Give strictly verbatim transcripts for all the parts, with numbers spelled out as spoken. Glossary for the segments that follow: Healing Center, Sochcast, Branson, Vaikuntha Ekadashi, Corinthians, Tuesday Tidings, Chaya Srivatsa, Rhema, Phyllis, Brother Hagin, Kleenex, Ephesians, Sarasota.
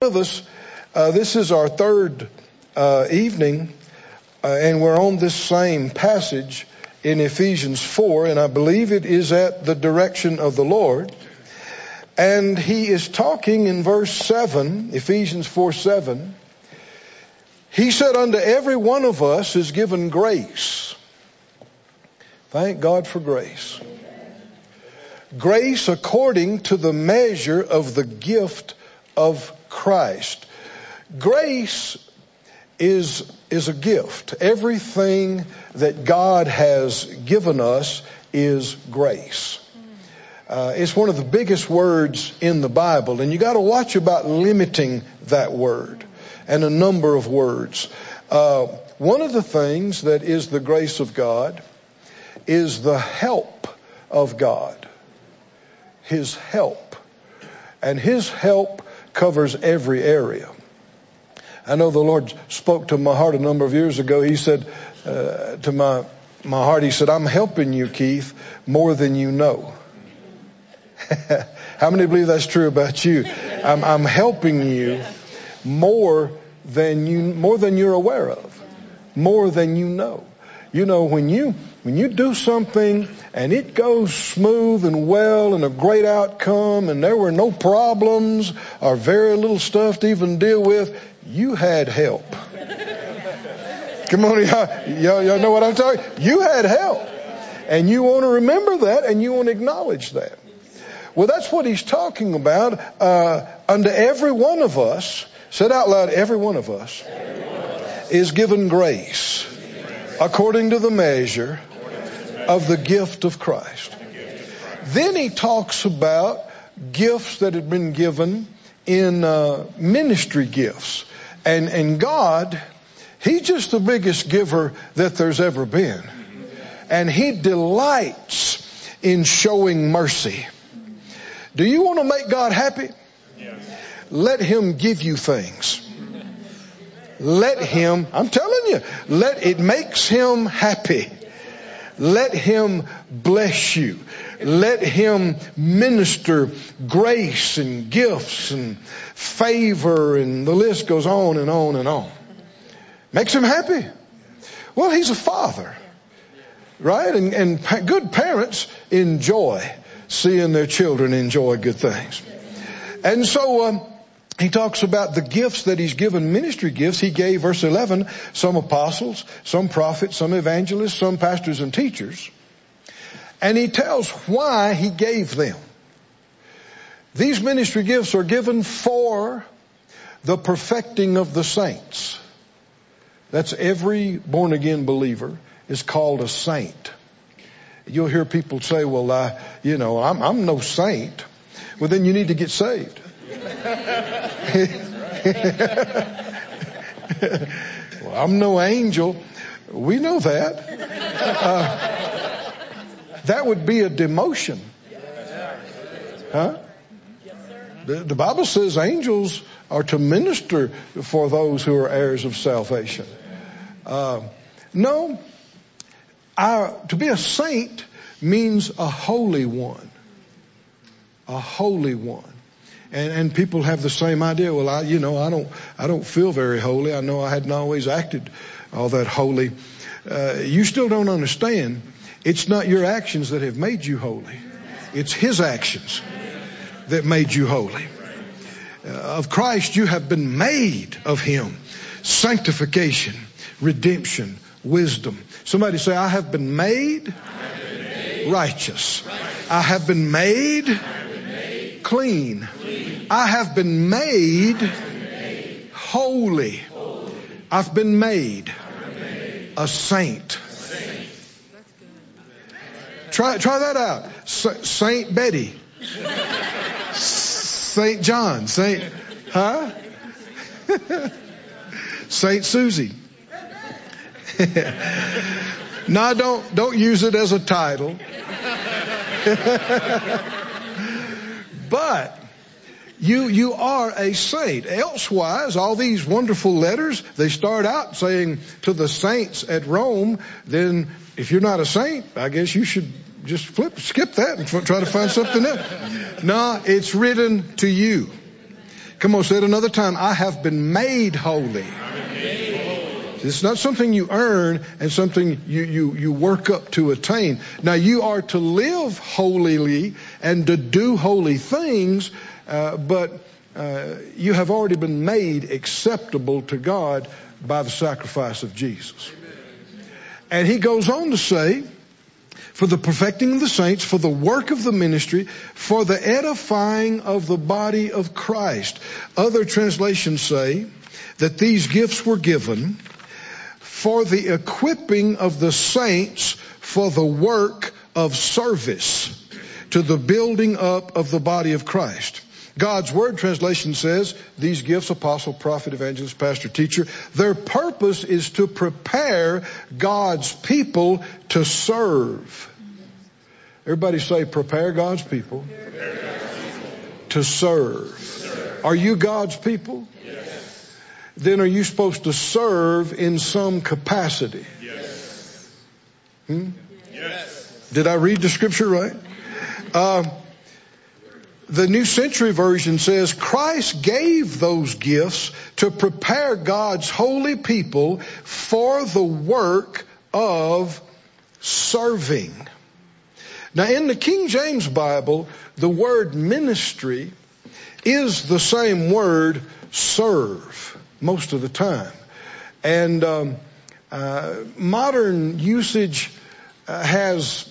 With us, uh, this is our third uh, evening, uh, and we're on this same passage in Ephesians four, and I believe it is at the direction of the Lord. And he is talking in verse seven, Ephesians four seven. He said, unto every one of us is given grace. Thank God for grace. Grace according to the measure of the gift of Christ. Grace is is a gift. Everything that God has given us is grace. Uh, it's one of the biggest words in the Bible, and you got to watch about limiting that word and a number of words. Uh, one of the things that is the grace of God is the help of God. His help. And his help covers every area. I know the Lord spoke to my heart a number of years ago. He said uh, to my my heart, he said, I'm helping you, Keith, more than you know. How many believe that's true about you? I'm, I'm helping you more than you more than you're aware of, more than you know. You know, when you when you do something and it goes smooth and well and a great outcome and there were no problems or very little stuff to even deal with, you had help. Come on, y'all, y'all, y'all know what I'm talking about? You had help. And you want to remember that and you want to acknowledge that. Well, that's what he's talking about. Uh, unto every one of us, said out loud, every one of us, every one of us is given grace. According to the measure of the gift of Christ. Then he talks about gifts that had been given in uh, ministry gifts. And, and God, he's just the biggest giver that there's ever been. And he delights in showing mercy. Do you want to make God happy? Yes. Let him give you things. Let him, I'm telling you, let it makes him happy. Let him bless you. Let him minister grace and gifts and favor, and the list goes on and on and on. Makes him happy. Well, he's a father, right? And, and pa- good parents enjoy seeing their children enjoy good things. And so, um, he talks about the gifts that he's given, ministry gifts. He gave, verse eleven, some apostles, some prophets, some evangelists, some pastors and teachers. And he tells why he gave them. These ministry gifts are given for the perfecting of the saints. That's every born-again believer is called a saint. You'll hear people say, well, I, you know, I'm, I'm no saint. Well, then you need to get saved. Well, I'm no angel. We know that. Uh, that would be a demotion. Huh? The, the Bible says angels are to minister for those who are heirs of salvation. Uh, no, I, to be a saint means a holy one. A holy one. And, and people have the same idea. Well, I, you know, I don't, I don't feel very holy. I know I hadn't always acted all that holy. Uh, you still don't understand. It's not your actions that have made you holy. It's his actions that made you holy. Uh, of Christ, you have been made of him. Sanctification, redemption, wisdom. Somebody say, I have been made, have been made righteous. righteous. I have been made clean. clean. I have been made, have been made holy. holy. I've been made, I've been made a saint. A saint. That's good. Try try that out. S- Saint Betty, Saint John, Saint huh? Saint Susie. No, don't don't use it as a title. But you you are a saint. Elsewise, all these wonderful letters, they start out saying to the saints at Rome, then if you're not a saint, I guess you should just flip, skip that and f- try to find something else. No, it's written to you. Come on, say it another time. I have been made holy. It's not something you earn and something you, you, you work up to attain. Now, you are to live holily and to do holy things, uh, but uh, you have already been made acceptable to God by the sacrifice of Jesus. And he goes on to say, for the perfecting of the saints, for the work of the ministry, for the edifying of the body of Christ. Other translations say that these gifts were given for the equipping of the saints for the work of service to the building up of the body of Christ. God's Word translation says these gifts, apostle, prophet, evangelist, pastor, teacher, their purpose is to prepare God's people to serve. Everybody say, prepare God's people to serve. Are you God's people? Yes. Then are you supposed to serve in some capacity? Yes. Hmm? Yes. Did I read the scripture right? Uh, The New Century Version says, Christ gave those gifts to prepare God's holy people for the work of serving. Now, in the King James Bible, the word ministry is the same word serve most of the time. And um, uh, modern usage uh, has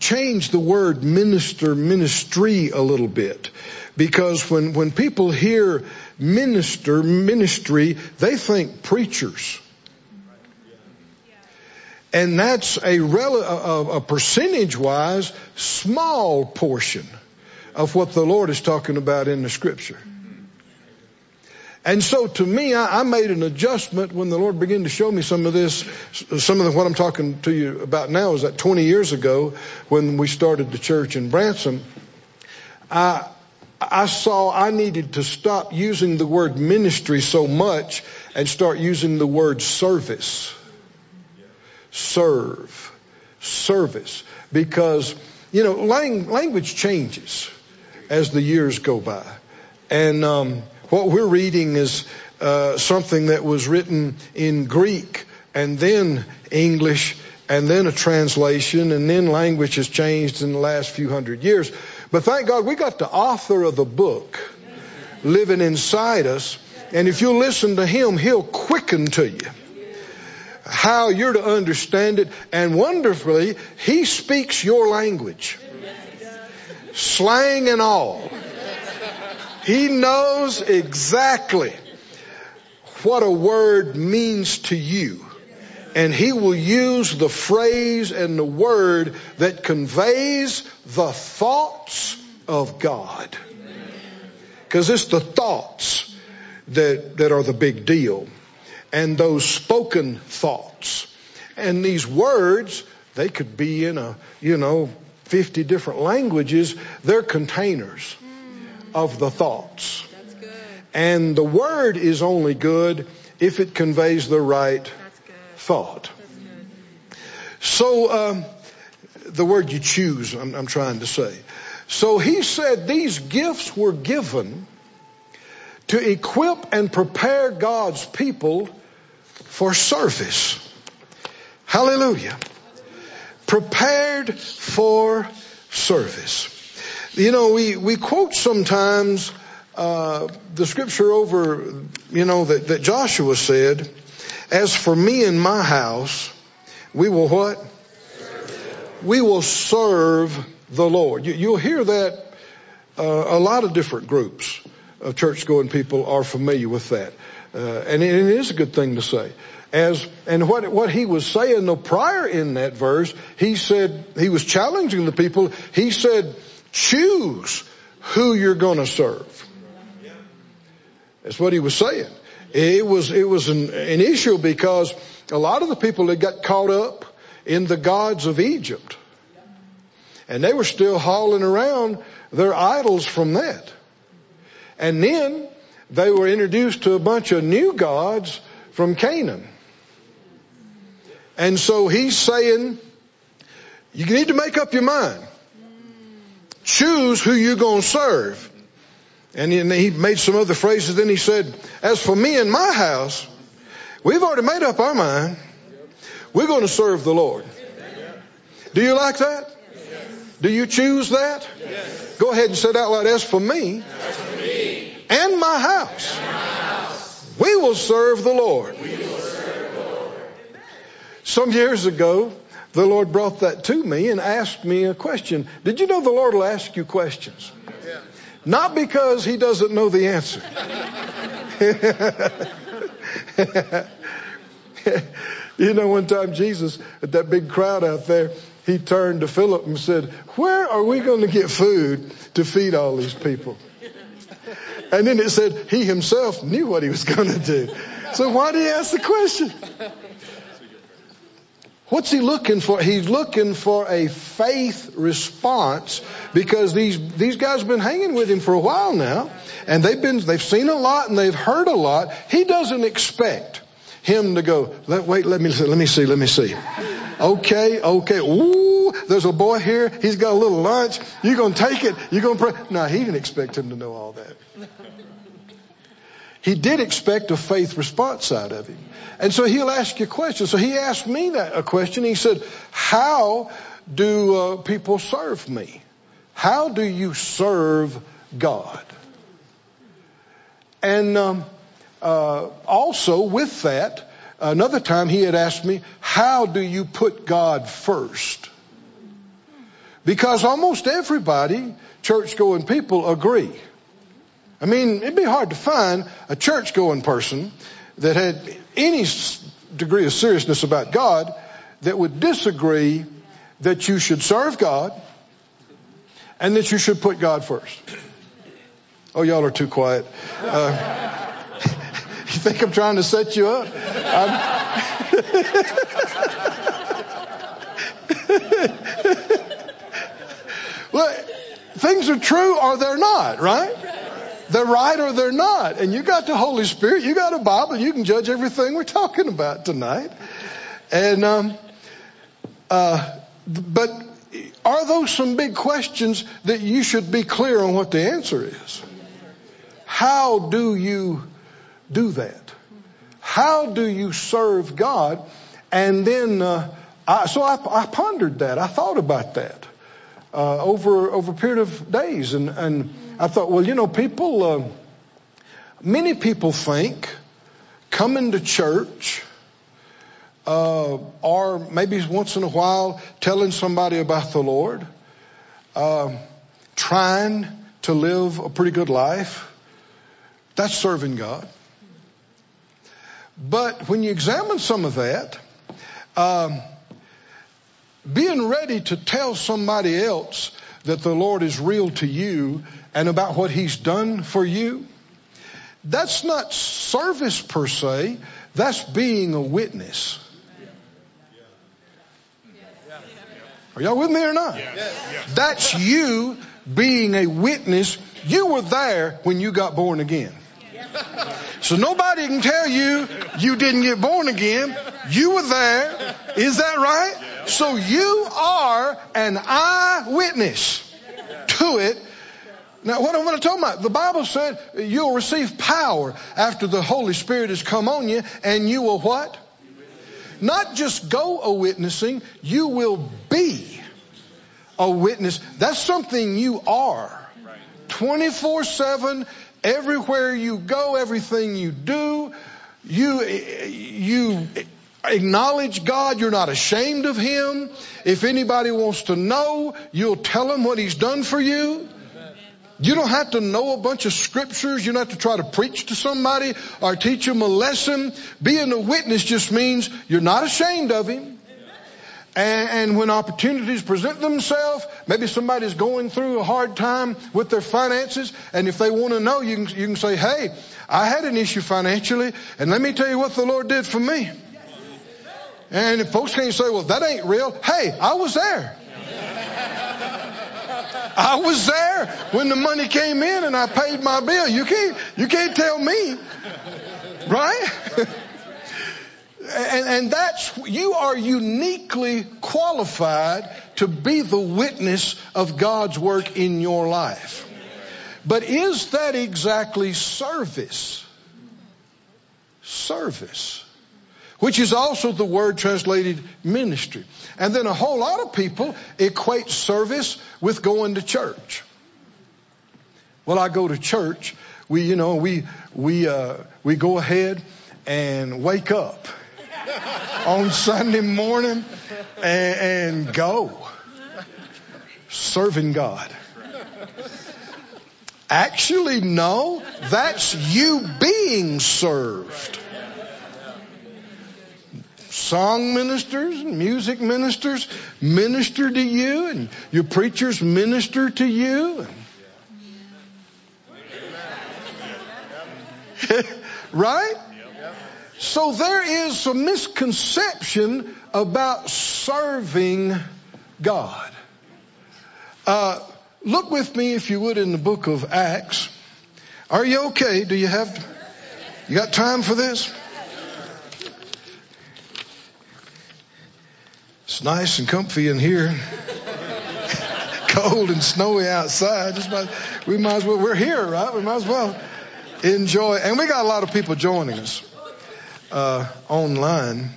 change the word minister, ministry a little bit, because when, when people hear minister, ministry, they think preachers. And that's a, rel- a, a percentage-wise small portion of what the Lord is talking about in the Scripture. And so to me, I, I made an adjustment when the Lord began to show me some of this. Some of the, what I'm talking to you about now is that twenty years ago when we started the church in Branson, I, I saw I needed to stop using the word ministry so much and start using the word service. Serve. Service. Because, you know, lang- language changes as the years go by. And um what we're reading is uh, something that was written in Greek and then English and then a translation, and then language has changed in the last few hundred years. But thank God we got the author of the book living inside us, and if you listen to him, he'll quicken to you how you're to understand it. And wonderfully, he speaks your language, slang and all. He knows exactly what a word means to you. And he will use the phrase and the word that conveys the thoughts of God. Because it's the thoughts that, that are the big deal. And those spoken thoughts. And these words, they could be in a, you know, fifty different languages. They're containers of the thoughts. That's good. And the word is only good if it conveys the right thought. So um, the word you choose, I'm, I'm trying to say. So he said these gifts were given to equip and prepare God's people for service. Hallelujah. Prepared for service. You know, we, we quote sometimes uh, the scripture over, you know, that, that Joshua said, as for me and my house, we will what? We will serve the Lord. You, you'll hear that uh, a lot of different groups of church-going people are familiar with that. Uh, and it, it is a good thing to say. As and what what he was saying, though, prior in that verse, he said, he was challenging the people. He said, choose who you're going to serve. That's what he was saying. It was it was an, an issue because a lot of the people had got caught up in the gods of Egypt. And they were still hauling around their idols from that. And then they were introduced to a bunch of new gods from Canaan. And so he's saying, you need to make up your mind. Choose who you're going to serve. And he made some other phrases. Then he said, as for me and my house, we've already made up our mind. We're going to serve the Lord. Do you like that? Do you choose that? Yes. Go ahead and say it out loud. As for me, As for me and, my house, and my house, we will serve the Lord. We will serve the Lord. Some years ago, the Lord brought that to me and asked me a question. Did you know the Lord will ask you questions? Yeah. Not because he doesn't know the answer. You know, one time Jesus, at that big crowd out there, he turned to Philip and said, where are we going to get food to feed all these people? And then it said he himself knew what he was going to do. So why did he ask the question? What's he looking for? He's looking for a faith response, because these, these guys have been hanging with him for a while now, and they've been, they've seen a lot and they've heard a lot. He doesn't expect him to go, let, wait, let me, let me see, let me see. Okay, okay, ooh, there's a boy here, he's got a little lunch, you're going to take it, you're going to pray. No, he didn't expect him to know all that. He did expect a faith response out of him. And so he'll ask you questions. So he asked me that a question. He said, how do uh, people serve me? How do you serve God? And um, uh, also with that, another time he had asked me, how do you put God first? Because almost everybody, church-going people, agree. I mean, it'd be hard to find a church-going person that had any degree of seriousness about God that would disagree that you should serve God and that you should put God first. Oh, y'all are too quiet. Uh, You think I'm trying to set you up? Well, things are true or they're not, right? They're right or they're not. And you got the Holy Spirit, you got a Bible, you can judge everything we're talking about tonight. And um, uh, but are those some big questions that you should be clear on what the answer is? How do you do that? How do you serve God? And then, uh, I, so I, I pondered that. I thought about that uh, over over a period of days, and and I thought, well, you know, people, uh, many people think coming to church, uh, or maybe once in a while telling somebody about the Lord, uh, trying to live a pretty good life, that's serving God. But when you examine some of that, um, being ready to tell somebody else that the Lord is real to you and about what he's done for you, that's not service per se. That's being a witness. Are y'all with me or not? Yes. That's you being a witness. You were there when you got born again. So nobody can tell you you didn't get born again. You were there. Is that right? So you are an eyewitness to it. Now, what I'm going to talk about, the Bible said you'll receive power after the Holy Spirit has come on you, and you will what? Not just go a witnessing, you will be a witness. That's something you are. twenty-four seven. Everywhere you go, everything you do, you you acknowledge God. You're not ashamed of him. If anybody wants to know, you'll tell them what he's done for you. You don't have to know a bunch of scriptures. You don't have to try to preach to somebody or teach them a lesson. Being a witness just means you're not ashamed of him. And, and when opportunities present themselves, maybe somebody's going through a hard time with their finances, and if they want to know, you can, you can say, hey, I had an issue financially, and let me tell you what the Lord did for me. And if folks can't say, well, that ain't real, hey, I was there. I was there when the money came in and I paid my bill. You can't, you can't tell me, right? And, and that's, you are uniquely qualified to be the witness of God's work in your life. But is that exactly service? Service, which is also the word translated ministry. And then a whole lot of people equate service with going to church. Well, I go to church. We, you know, we we uh, we go ahead and wake up on Sunday morning and, and go serving God. Actually, no, that's you being served. Song ministers and music ministers minister to you, and your preachers minister to you. Right? So there is a misconception about serving God. Uh, Look with me, if you would, in the book of Acts. Are you okay? Do you have, you got time for this? It's nice and comfy in here. Cold and snowy outside. Just might, we might as well, we're here, right? We might as well enjoy. And we got a lot of people joining us uh, online.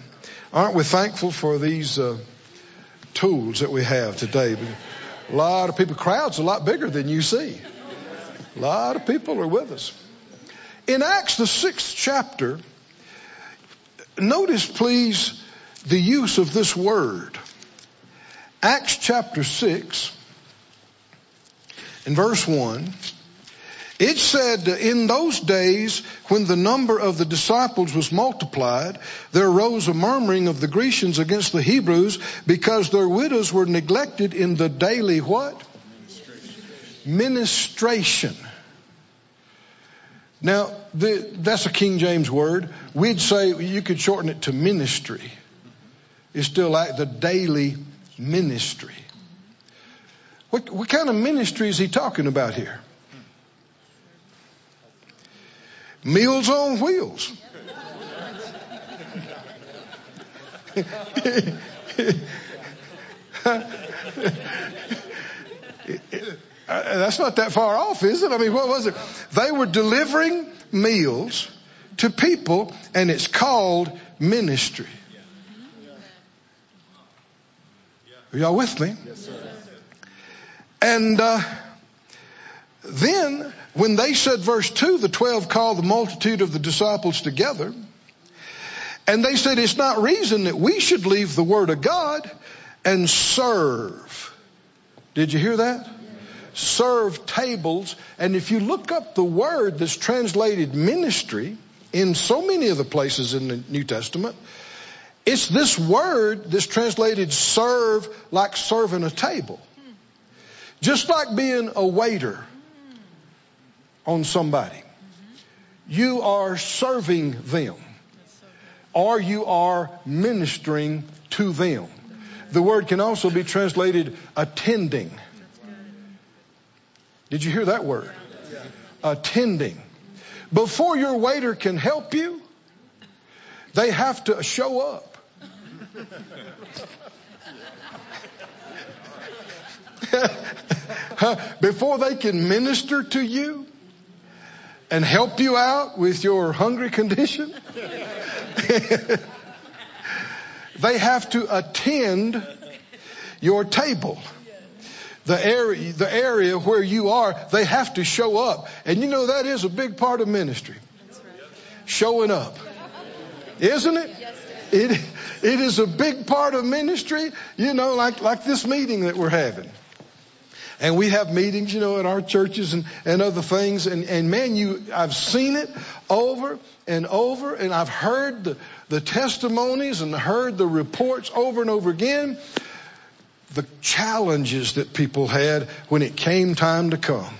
Aren't we thankful for these uh, tools that we have today? A lot of people, crowds a lot bigger than you see. A lot of people are with us. In Acts, the sixth chapter, notice, please, the use of this word. Acts chapter six, in verse one, it said, in those days when the number of the disciples was multiplied, there arose a murmuring of the Grecians against the Hebrews because their widows were neglected in the daily what? Ministration. Ministration. Now, the, that's a King James word. We'd say you could shorten it to ministry. It's still like the daily ministry. What, what kind of ministry is he talking about here? Meals on wheels. That's not that far off, is it? I mean, what was it? They were delivering meals to people, and it's called ministry. Are y'all with me? Yes, sir. And uh, then... when they said, verse two, the twelve called the multitude of the disciples together, and they said, it's not reason that we should leave the word of God and serve. Did you hear that? Serve tables. And if you look up the word that's translated ministry in so many of the places in the New Testament, it's this word that's translated serve, like serving a table. Just like being a waiter on somebody. You are serving them, or you are ministering to them. The word can also be translated attending. Did you hear that word? Attending. Before your waiter can help you, they have to show up. Before they can minister to you and help you out with your hungry condition, they have to attend your table. The area, the area where you are, they have to show up. And you know that is a big part of ministry. That's right. Showing up. Isn't it? Yes, it, it is a big part of ministry, you know, like, like this meeting that we're having. And we have meetings, you know, in our churches and, and other things. And, and man, you, I've seen it over and over. And I've heard the, the testimonies and heard the reports over and over again. The challenges that people had when it came time to come.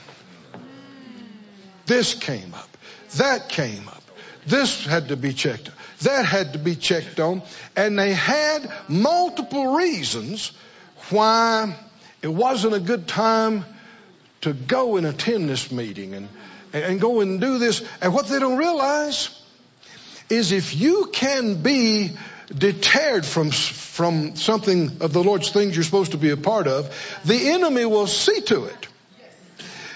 This came up. That came up. This had to be checked. That had to be checked on. And they had multiple reasons why it wasn't a good time to go and attend this meeting and, and go and do this. And what they don't realize is if you can be deterred from, from something of the Lord's things you're supposed to be a part of, the enemy will see to it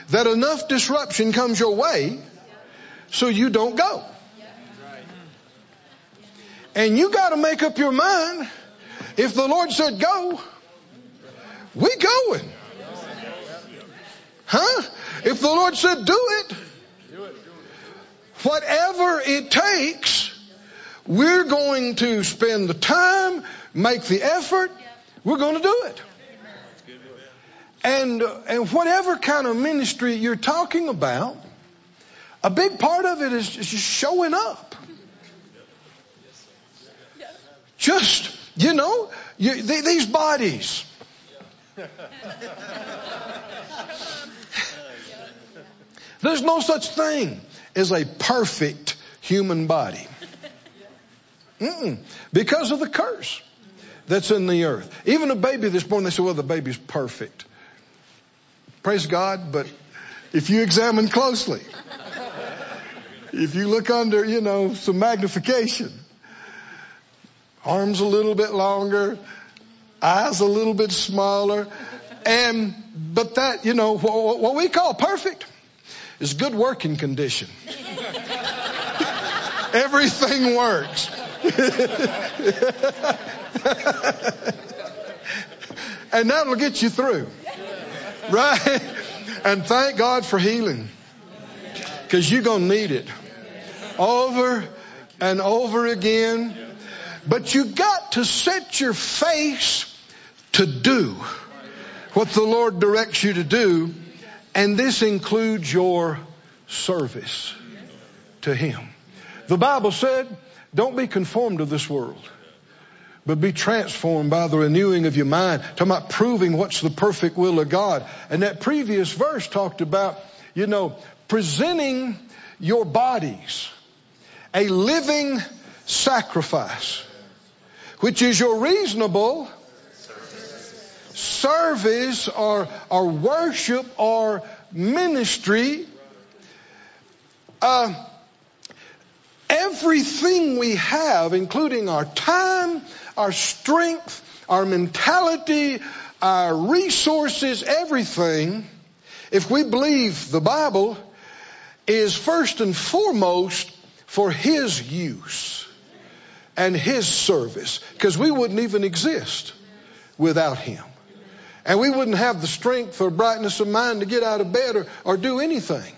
that enough disruption comes your way so you don't go. And you got to make up your mind, if the Lord said go, we going. Huh? If the Lord said do it, whatever it takes, we're going to spend the time, make the effort, we're going to do it. And, and whatever kind of ministry you're talking about, a big part of it is just showing up. Just, you know, you, th- these bodies. There's no such thing as a perfect human body. Mm-mm. Because of the curse that's in the earth. Even a baby this morning, they say, well, the baby's perfect. Praise God, but if you examine closely, if you look under, you know, some magnification, arms a little bit longer, eyes a little bit smaller. And, but that, you know, what, what we call perfect is good working condition. Everything works. And that'll get you through. Right? And thank God for healing. Because you're going to need it. Over and over again. But you got to set your face to do what the Lord directs you to do. And this includes your service to Him. The Bible said, don't be conformed to this world, but be transformed by the renewing of your mind. Talking about proving what's the perfect will of God. And that previous verse talked about, you know, presenting your bodies a living sacrifice, which is your reasonable service or, or worship or ministry. Uh, everything we have, including our time, our strength, our mentality, our resources, everything, if we believe the Bible, is first and foremost for His use and His service, because we wouldn't even exist without Him. And we wouldn't have the strength or brightness of mind to get out of bed or, or do anything.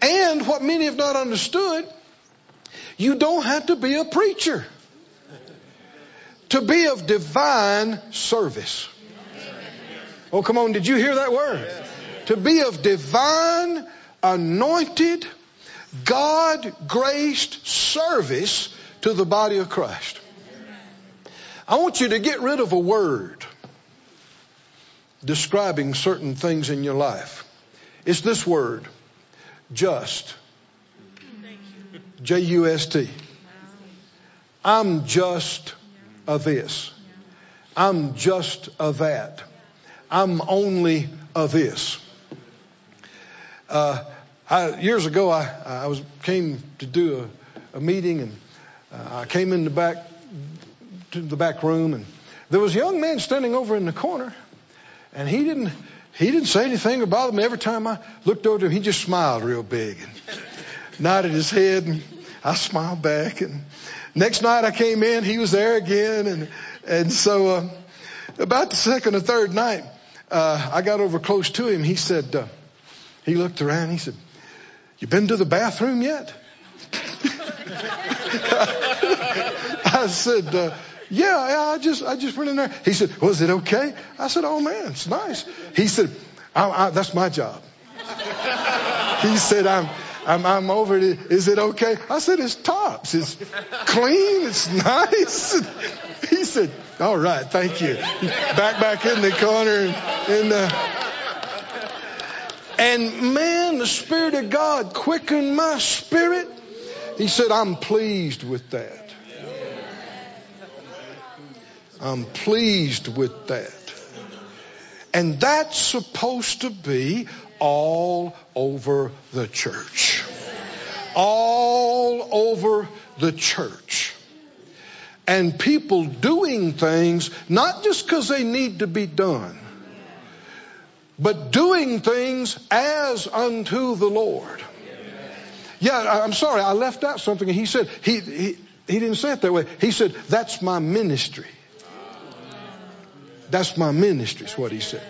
And what many have not understood, you don't have to be a preacher to be of divine service. Oh, come on, did you hear that word? To be of divine, anointed, God-graced service to the body of Christ. I want you to get rid of a word describing certain things in your life. It's this word, just. J U S T. I'm just a this. I'm just a that. I'm only a this. Uh, I, years ago, I, I was came to do a, a meeting, and uh, I came in the back to the back room, and there was a young man standing over in the corner, and he didn't he didn't say anything or bother me. Every time I looked over to him, he just smiled real big and nodded his head, and I smiled back. And next night I came in, he was there again, and and so uh, about the second or third night, uh, I got over close to him. He said, uh, he looked around, he said, "You been to the bathroom yet?" I said, uh, yeah, yeah, I just I just went in there. He said, "Was it okay?" I said, "Oh man, it's nice." He said, I, I, "That's my job." He said, I'm, I'm I'm over it. "Is it okay?" I said, "It's tops. It's clean. It's nice." He said, "All right, thank you." Back back in the corner, and uh, and man, the Spirit of God quickened my spirit. He said, "I'm pleased with that. I'm pleased with that." And that's supposed to be all over the church. All over the church. And people doing things, not just because they need to be done, but doing things as unto the Lord. Yeah, I'm sorry, I left out something. He said, he, he, he didn't say it that way. He said, that's my ministry. That's my ministry is what he said.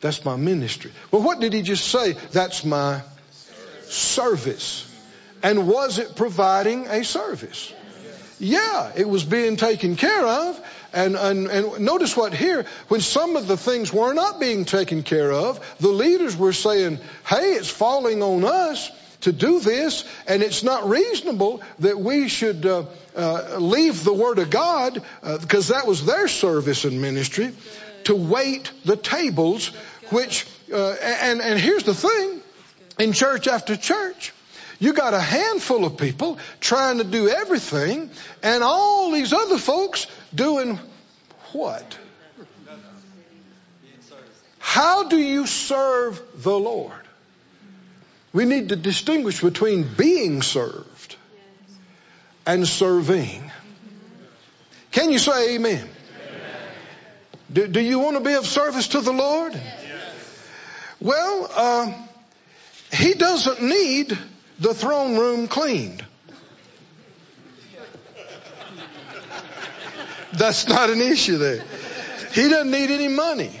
That's my ministry. Well, what did he just say? That's my service. And was it providing a service? Yeah, it was being taken care of. And, and, and notice what here, when some of the things were not being taken care of, the leaders were saying, hey, it's falling on us to do this, and it's not reasonable that we should uh, uh, leave the Word of God, because uh, that was their service and ministry, to wait the tables, which, uh, and, and here's the thing, in church after church, you got a handful of people trying to do everything, and all these other folks doing what? How do you serve the Lord? We need to distinguish between being served and serving. Can you say amen? Amen. Do, do you want to be of service to the Lord? Yes. Well, uh, he doesn't need the throne room cleaned. That's not an issue there. He doesn't need any money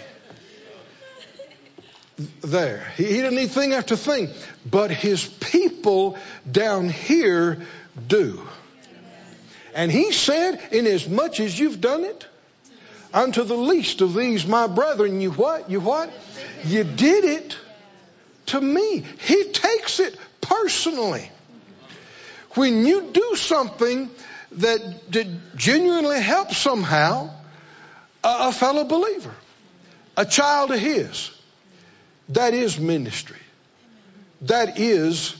there. He, he doesn't need thing after thing. But his people down here do. And he said, inasmuch as you've done it unto the least of these, my brethren, you what? You what? You did it to me. He takes it personally. When you do something that, that genuinely helps somehow a, a fellow believer, a child of his, that is ministry. That is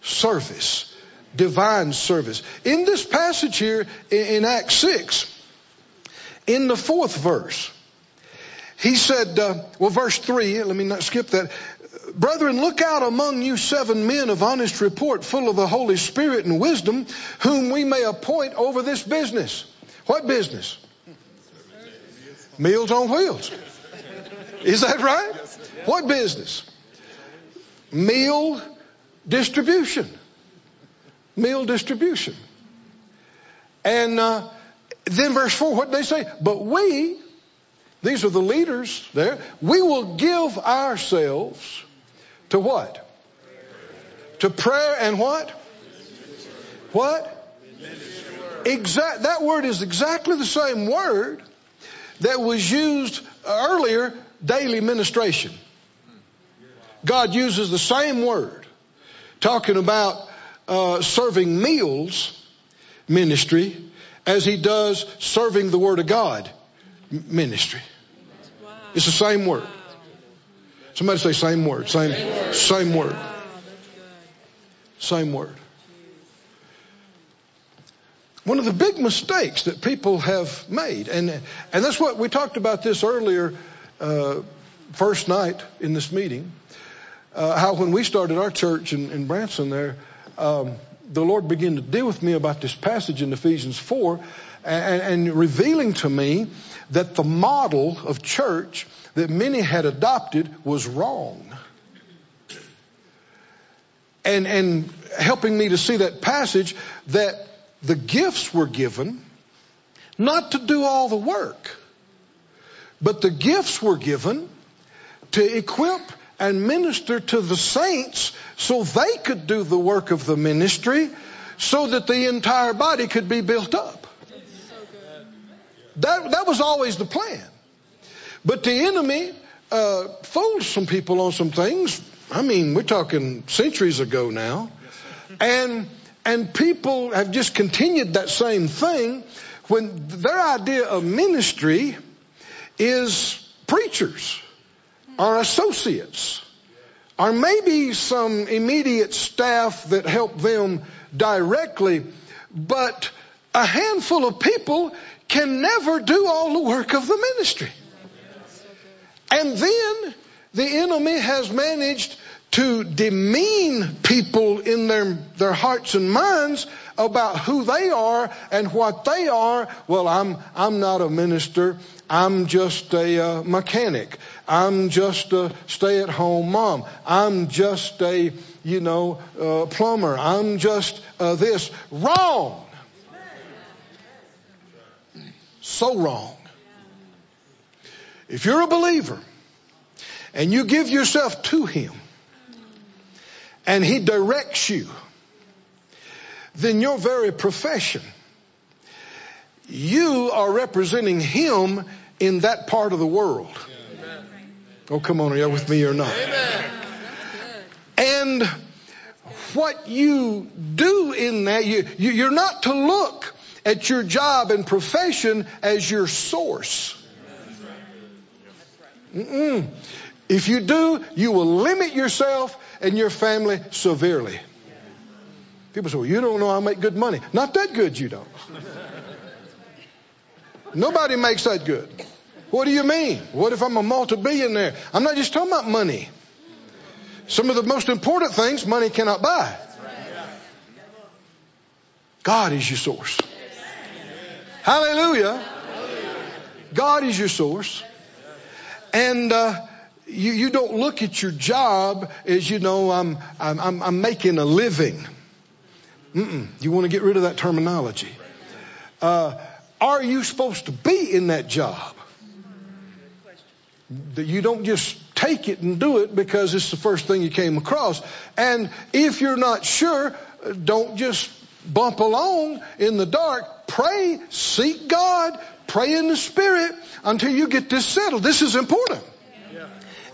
service, divine service. In this passage here in Acts six, in the fourth verse, he said, uh, well, verse three, let me not skip that. Brethren, look out among you seven men of honest report, full of the Holy Spirit and wisdom, whom we may appoint over this business. What business? Meals on wheels. Is that right? What business? Meal distribution. Meal distribution. And uh, then verse four, what did they say? But we, these are the leaders there, we will give ourselves to what? To prayer and what? What? Exact. That word is exactly the same word that was used earlier, daily ministration. God uses the same word, talking about uh, serving meals ministry as he does serving the Word of God ministry. Wow. It's the same word. Wow. Somebody say same word, same, same word. Same word. Wow, same word. One of the big mistakes that people have made, and and that's what we talked about this earlier uh, first night in this meeting, Uh, how when we started our church in, in Branson there, um, the Lord began to deal with me about this passage in Ephesians four and, and revealing to me that the model of church that many had adopted was wrong. And, and helping me to see that passage that the gifts were given not to do all the work, but the gifts were given to equip and minister to the saints so they could do the work of the ministry so that the entire body could be built up. That, that was always the plan. But the enemy uh, fooled some people on some things. I mean, we're talking centuries ago now. And, and people have just continued that same thing when their idea of ministry is preachers, our associates, or maybe some immediate staff that help them directly, but a handful of people can never do all the work of the ministry. And then the enemy has managed to demean people in their, their hearts and minds about who they are and what they are. Well, I'm, I'm not a minister. I'm just a uh, mechanic. I'm just a stay-at-home mom. I'm just a, you know, uh, plumber. I'm just uh, this. Wrong. So wrong. If you're a believer and you give yourself to Him and He directs you, then your very profession, you are representing Him in that part of the world. Amen. Oh, come on, are y'all with me or not? Amen. And what you do in that, you, you, you're not to look at your job and profession as your source. Mm-mm. If you do, you will limit yourself and your family severely. People say, well, you don't know I make good money. Not that good, you don't. Nobody makes that good. What do you mean? What if I'm a multi-billionaire? I'm not just talking about money. Some of the most important things money cannot buy. God is your source. Hallelujah. God is your source. And uh, you, you don't look at your job as, you know, I'm, I'm, I'm making a living. Mm-mm. You want to get rid of that terminology. Uh, are you supposed to be in that job? That you don't just take it and do it because it's the first thing you came across. And if you're not sure, don't just bump along in the dark. Pray, seek God, pray in the Spirit until you get this settled. This is important.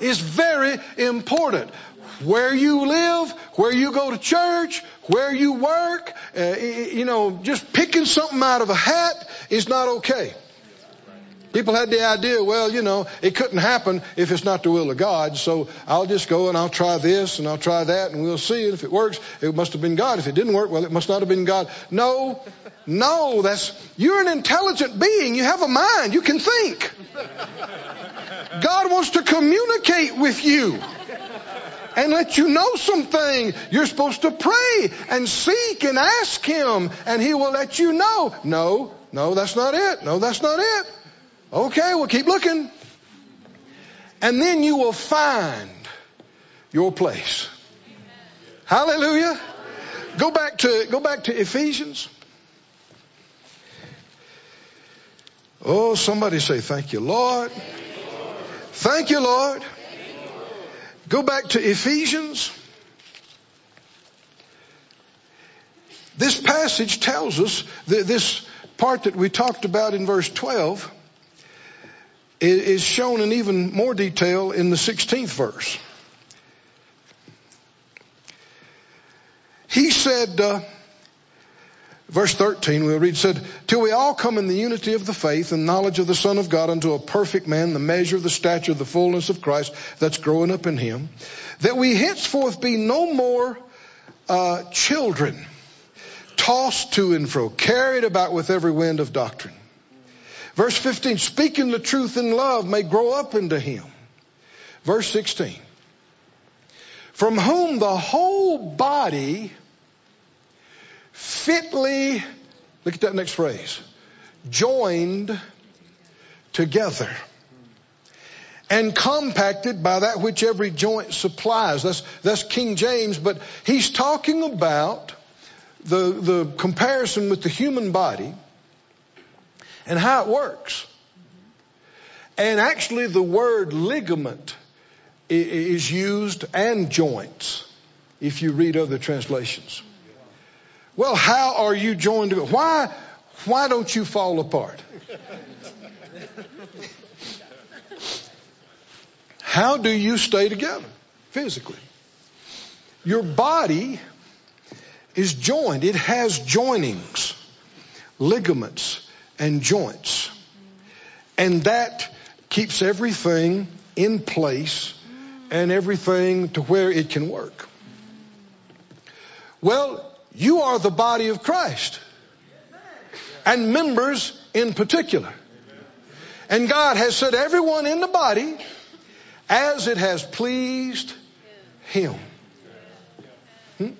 It's very important. Where you live, where you go to church, where you work, uh, you know, just picking something out of a hat is not okay. People had the idea, well, you know, it couldn't happen if it's not the will of God, so I'll just go and I'll try this and I'll try that and we'll see. And if it works, it must have been God. If it didn't work, well, it must not have been God. No, no, that's, you're an intelligent being. You have a mind. You can think. God wants to communicate with you and let you know something. You're supposed to pray and seek and ask Him, and He will let you know. No, no, that's not it. No, that's not it. Okay, well, keep looking. And then you will find your place. Hallelujah. Go back to, go back to Ephesians. Oh, somebody say, thank you, Lord. Thank you, Lord. Go back to Ephesians. This passage tells us that this part that we talked about in verse twelve is shown in even more detail in the sixteenth verse. He said, uh, verse thirteen, we'll read, said, till we all come in the unity of the faith and knowledge of the Son of God unto a perfect man, the measure of the stature of the fullness of Christ that's growing up in Him, that we henceforth be no more uh, children, tossed to and fro, carried about with every wind of doctrine. Verse fifteen, speaking the truth in love may grow up into Him. Verse sixteen, from whom the whole body fitly, look at that next phrase, joined together and compacted by that which every joint supplies. That's, that's King James, but he's talking about the, the comparison with the human body and how it works. And actually the word ligament is used, and joints, if you read other translations. Well, how are you joined together? Why, why don't you fall apart? How do you stay together physically? Your body is joined. It has joinings, ligaments, and joints. And that keeps everything in place and everything to where it can work. Well, you are the body of Christ and members in particular. And God has set everyone in the body as it has pleased Him. Hmm?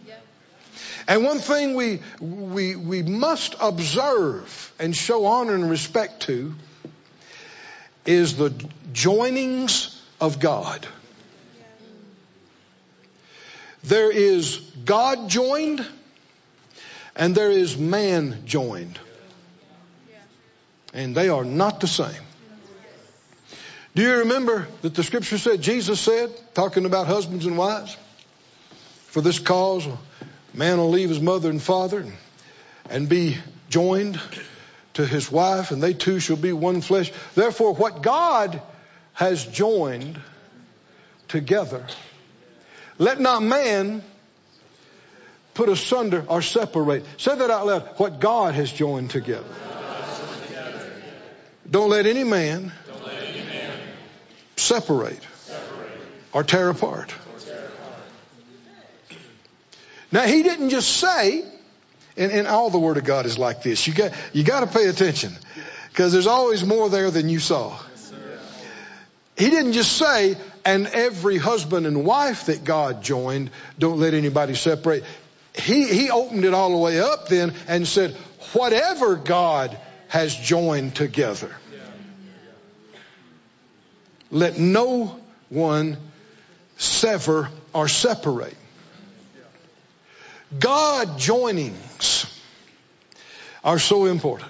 And one thing we, we we must observe and show honor and respect to is the joinings of God. There is God joined and there is man joined. And they are not the same. Do you remember that the scripture said, Jesus said, talking about husbands and wives, for this cause a man will leave his mother and father and, and be joined to his wife, and they two shall be one flesh. Therefore, what God has joined together, let not man put asunder or separate. Say that out loud. What God has joined together. Don't let any man, Don't let any man separate, separate or tear apart. Or tear apart. Now, he didn't just say, and, and all the Word of God is like this. You got, you got to pay attention because there's always more there than you saw. Yes, he didn't just say, and every husband and wife that God joined, don't let anybody separate. He, he opened it all the way up then and said, whatever God has joined together, let no one sever or separate. God joinings are so important.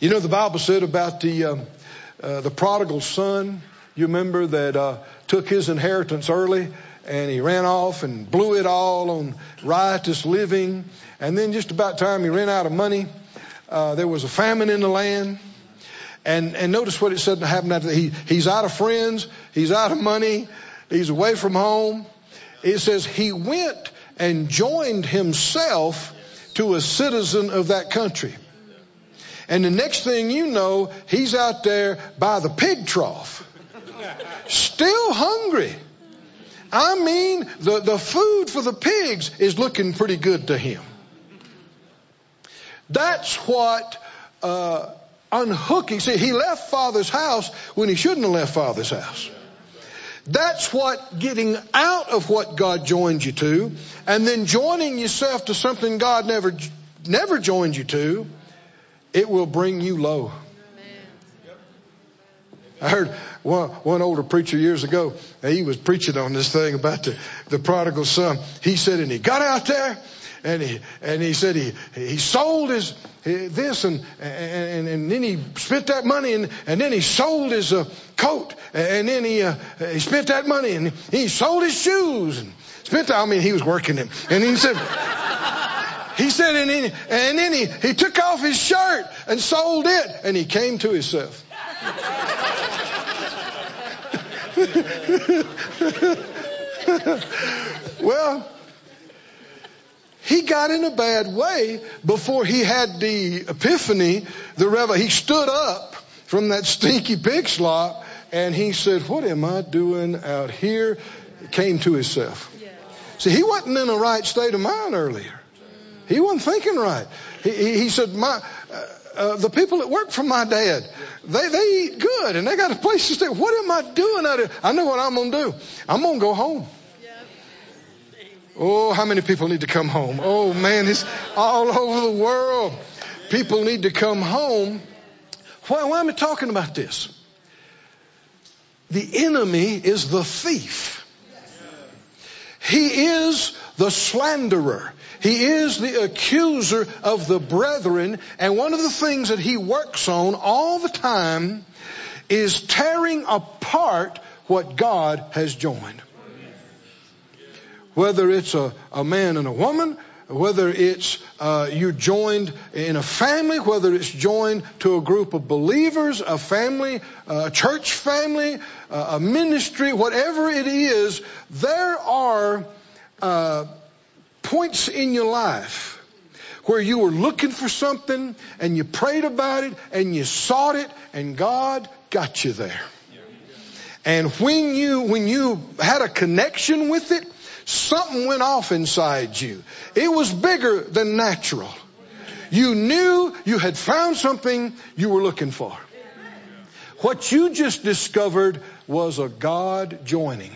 You know, the Bible said about the um, uh, the prodigal son. You remember that uh, took his inheritance early and he ran off and blew it all on riotous living. And then just about time he ran out of money. Uh, there was a famine in the land. And, and notice what it said happened after that. He, he's out of friends. He's out of money. He's away from home. It says he went and joined himself to a citizen of that country. And the next thing you know, he's out there by the pig trough. Still hungry. I mean, the, the food for the pigs is looking pretty good to him. That's what uh, unhooking. See, he left Father's house when he shouldn't have left Father's house. That's what getting out of what God joined you to and then joining yourself to something God never never joined you to, it will bring you low. I heard one, one older preacher years ago, he was preaching on this thing about the, the prodigal son. He said, and he got out there. And he and he said he he sold his, his this and, and and then he spent that money and, and then he sold his uh, coat and then he uh, he spent that money and he sold his shoes and spent that, I mean he was working them and he said he said and then, and then he he took off his shirt and sold it and he came to himself. Well. He got in a bad way before he had the epiphany, the revelation. He stood up from that stinky pig slop and he said, what am I doing out here? Came to himself. See, he wasn't in a right state of mind earlier. He wasn't thinking right. He, he, he said, my, uh, uh, the people that work for my dad, they, they eat good and they got a place to stay. What am I doing out here? I know what I'm going to do. I'm going to go home. Oh, how many people need to come home? Oh, man, it's all over the world. People need to come home. Why, why am I talking about this? The enemy is the thief. He is the slanderer. He is the accuser of the brethren. And one of the things that he works on all the time is tearing apart what God has joined. Whether it's a, a man and a woman, whether it's uh, you're joined in a family, whether it's joined to a group of believers, a family, a church family, a ministry, whatever it is, there are uh, points in your life where you were looking for something and you prayed about it and you sought it and God got you there. And when you when you had a connection with it, something went off inside you. It was bigger than natural. You knew you had found something you were looking for. What you just discovered was a God joining.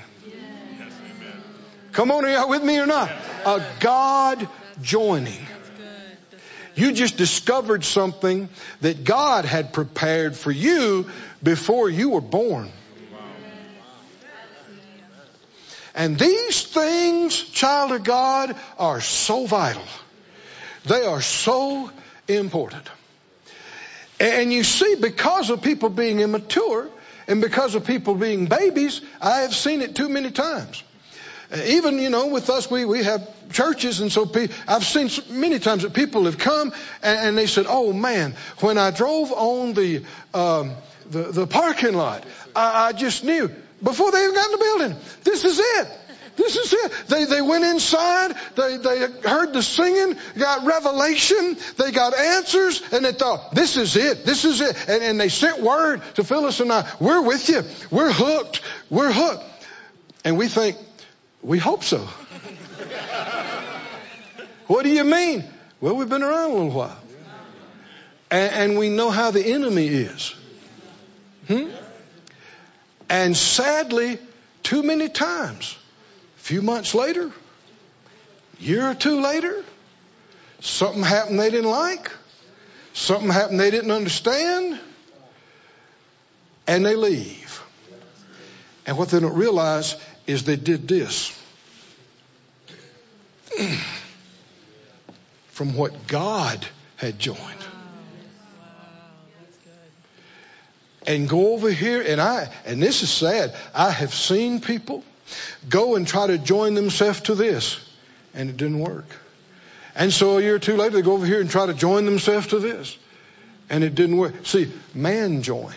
Come on, are y'all with me or not? A God joining. You just discovered something that God had prepared for you before you were born. And these things, child of God, are so vital. They are so important. And you see, because of people being immature and because of people being babies, I have seen it too many times. Even, you know, with us, we, we have churches, and so pe- I've seen many times that people have come and, and they said, oh, man, when I drove on the um, the, the parking lot, I, I just knew, before they even got in the building, this is it. This is it. They they went inside, they, they heard the singing, got revelation, they got answers, and they thought, this is it, this is it. And, and they sent word to Phyllis and I, we're with you, we're hooked, we're hooked. And we think, we hope so. What do you mean? Well, we've been around a little while. And, and we know how the enemy is. Hmm? And sadly, too many times, a few months later, a year or two later, something happened they didn't like. Something happened they didn't understand. And they leave. And what they don't realize is they did this from what God had joined. And go over here, and I, and this is sad, I have seen people go and try to join themselves to this, and it didn't work. And so a year or two later, they go over here and try to join themselves to this, and it didn't work. See, man joined.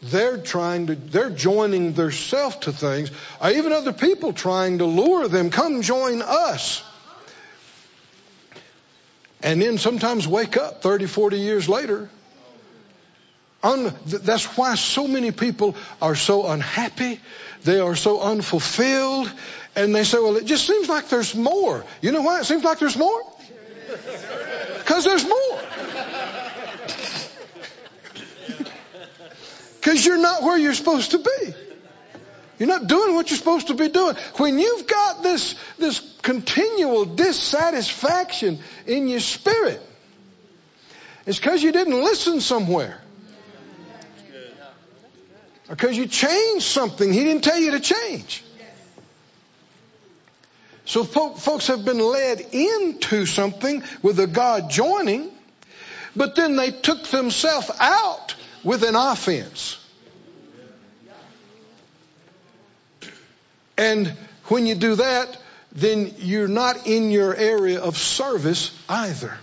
They're trying to, they're joining themselves to things, or even other people trying to lure them, come join us. And then sometimes wake up thirty, forty years later. Un, that's why so many people are so unhappy. They are so unfulfilled. And they say, well, it just seems like there's more. You know why it seems like there's more? Because there's more. Because you're not where you're supposed to be. You're not doing what you're supposed to be doing. When you've got this, this continual dissatisfaction in your spirit, it's because you didn't listen somewhere. Because you changed something he didn't tell you to change. So po- folks have been led into something with a God joining, but then they took themselves out with an offense. And when you do that, then you're not in your area of service either.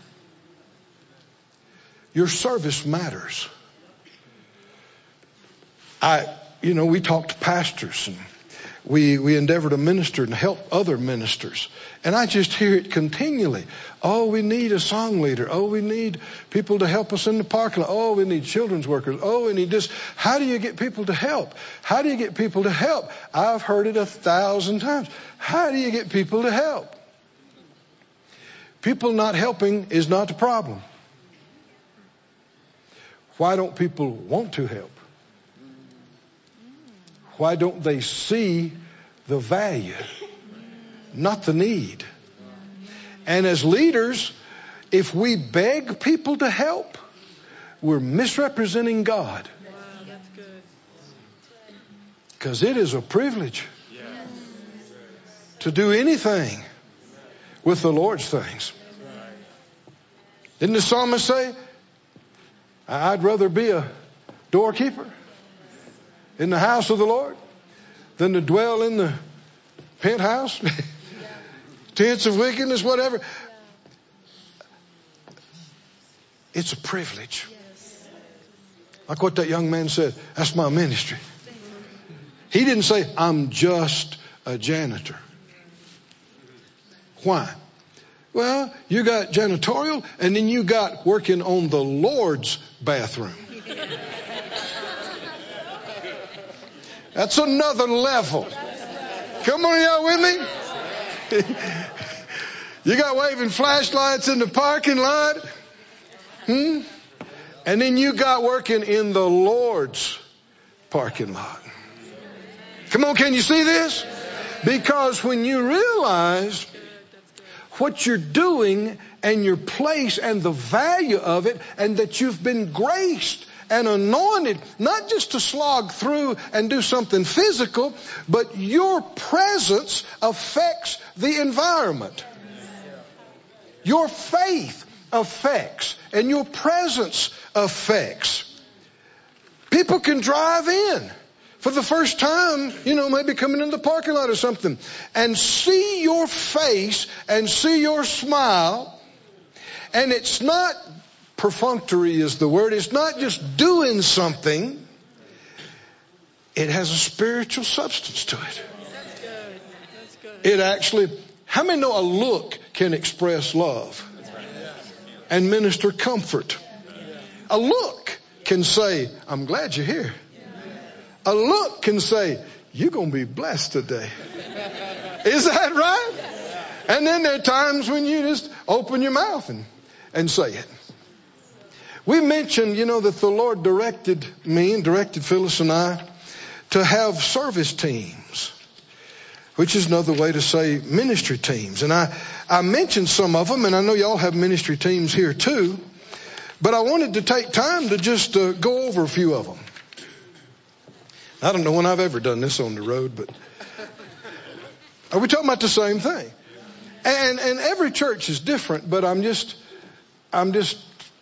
Your service matters. I, you know, we talk to pastors and we, we endeavor to minister and help other ministers. And I just hear it continually. Oh, we need a song leader. Oh, we need people to help us in the parking lot. Oh, we need children's workers. Oh, we need this. How do you get people to help? How do you get people to help? I've heard it a thousand times. How do you get people to help? People not helping is not the problem. Why don't people want to help? Why don't they see the value, not the need? And as leaders, if we beg people to help, we're misrepresenting God. Because it is a privilege to do anything with the Lord's things. Didn't the psalmist say, I'd rather be a doorkeeper in the house of the Lord than to dwell in the penthouse, tents of wickedness, whatever? It's a privilege. Like what that young man said, that's my ministry. He didn't say, I'm just a janitor. Why? Well, you got janitorial, and then you got working on the Lord's bathroom. That's another level. Come on, y'all with me? You got waving flashlights in the parking lot. Hmm? And then you got working in the Lord's parking lot. Come on, can you see this? Because when you realize what you're doing and your place and the value of it, and that you've been graced and anointed, not just to slog through and do something physical, but your presence affects the environment. Your faith affects, and your presence affects. People can drive in for the first time, you know, maybe coming in the parking lot or something, and see your face and see your smile. And it's not perfunctory is the word. It's not just doing something. It has a spiritual substance to it. That's good. That's good. It actually, how many know a look can express love and minister comfort? A look can say, I'm glad you're here. A look can say, you're going to be blessed today. Is that right? And then there are times when you just open your mouth and, and say it. We mentioned, you know, that the Lord directed me and directed Phyllis and I to have service teams, which is another way to say ministry teams. And I, I mentioned some of them, and I know y'all have ministry teams here too, but I wanted to take time to just uh, go over a few of them. I don't know when I've ever done this on the road, but are we talking about the same thing? And and every church is different, but I'm just I'm just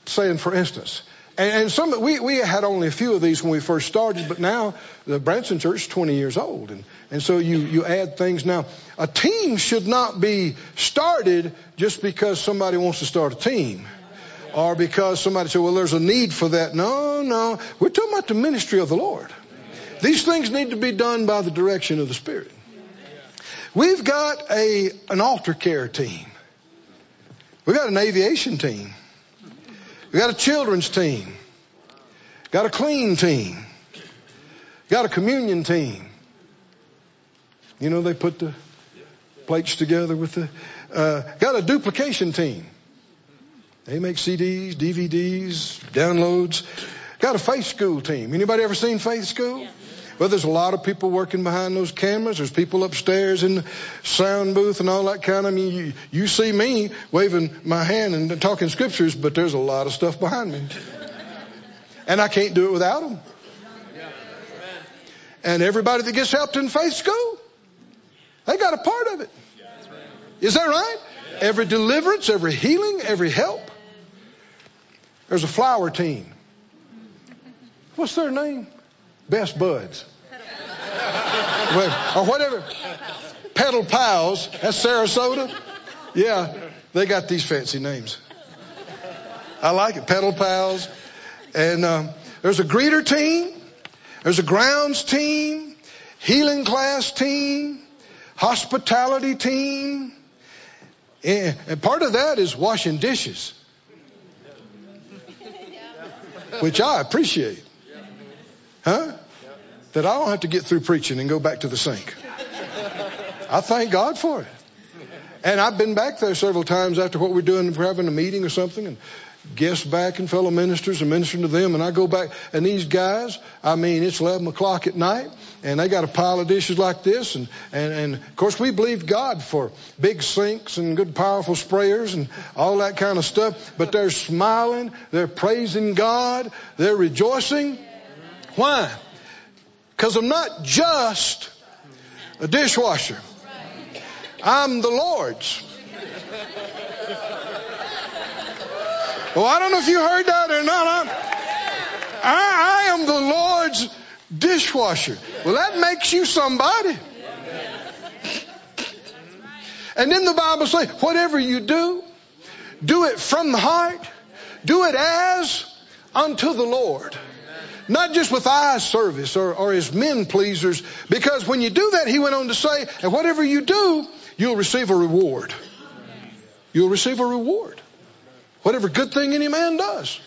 saying, for instance, and, and some we we had only a few of these when we first started, but now the Branson church is twenty years old, and and so you you add things now. A team should not be started just because somebody wants to start a team, or because somebody said, well, there's a need for that. No, no, we're talking about the ministry of the Lord. These things need to be done by the direction of the Spirit. We've got a an altar care team. We've got an aviation team. We've got a children's team. Got a clean team. Got a communion team. You know, they put the plates together with the... Uh, got a duplication team. They make C Ds, D V Ds, downloads. Got a faith school team. Anybody ever seen faith school? Yeah. Well, there's a lot of people working behind those cameras. There's people upstairs in the sound booth and all that kind of. I mean, you, you see me waving my hand and talking scriptures, but there's a lot of stuff behind me. And I can't do it without them. And everybody that gets helped in faith school, they got a part of it. Is that right? Every deliverance, every healing, every help. There's a flower team. What's their name? Best Buds. Or whatever. Pedal Pals. That's Sarasota. Yeah, they got these fancy names. I like it. Pedal Pals. And um, there's a greeter team. There's a grounds team. Healing class team. Hospitality team. And part of that is washing dishes, which I appreciate. Huh? That I don't have to get through preaching and go back to the sink. I thank God for it. And I've been back there several times after what we're doing, we're having a meeting or something, and guests back and fellow ministers and ministering to them. And I go back, and these guys, I mean, it's eleven o'clock at night, and they got a pile of dishes like this. And, and, and of course, we believe God for big sinks and good, powerful sprayers and all that kind of stuff. But they're smiling. They're praising God. They're rejoicing. Why? Because I'm not just a dishwasher. I'm the Lord's. Well, I don't know if you heard that or not. I'm, I, I am the Lord's dishwasher. Well, that makes you somebody. And then the Bible says, whatever you do, do it from the heart. Do it as unto the Lord. Not just with eye service or, or as men pleasers. Because when you do that, he went on to say, and whatever you do, you'll receive a reward. You'll receive a reward. Whatever good thing any man does.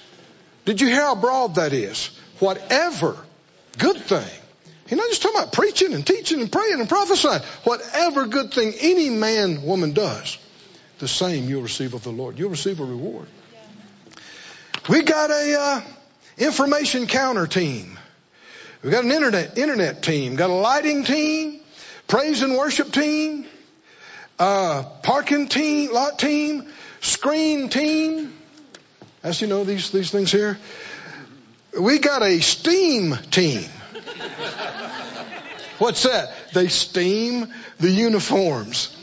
Did you hear how broad that is? Whatever good thing. He's not just talking about preaching and teaching and praying and prophesying. Whatever good thing any man, woman does, the same you'll receive of the Lord. You'll receive a reward. We got a... Uh, information counter team. We've got an internet internet team. Got a lighting team, praise and worship team, uh, parking team, lot team, screen team. As you know, these, these things here. we got a STEAM team. What's that? They steam the uniforms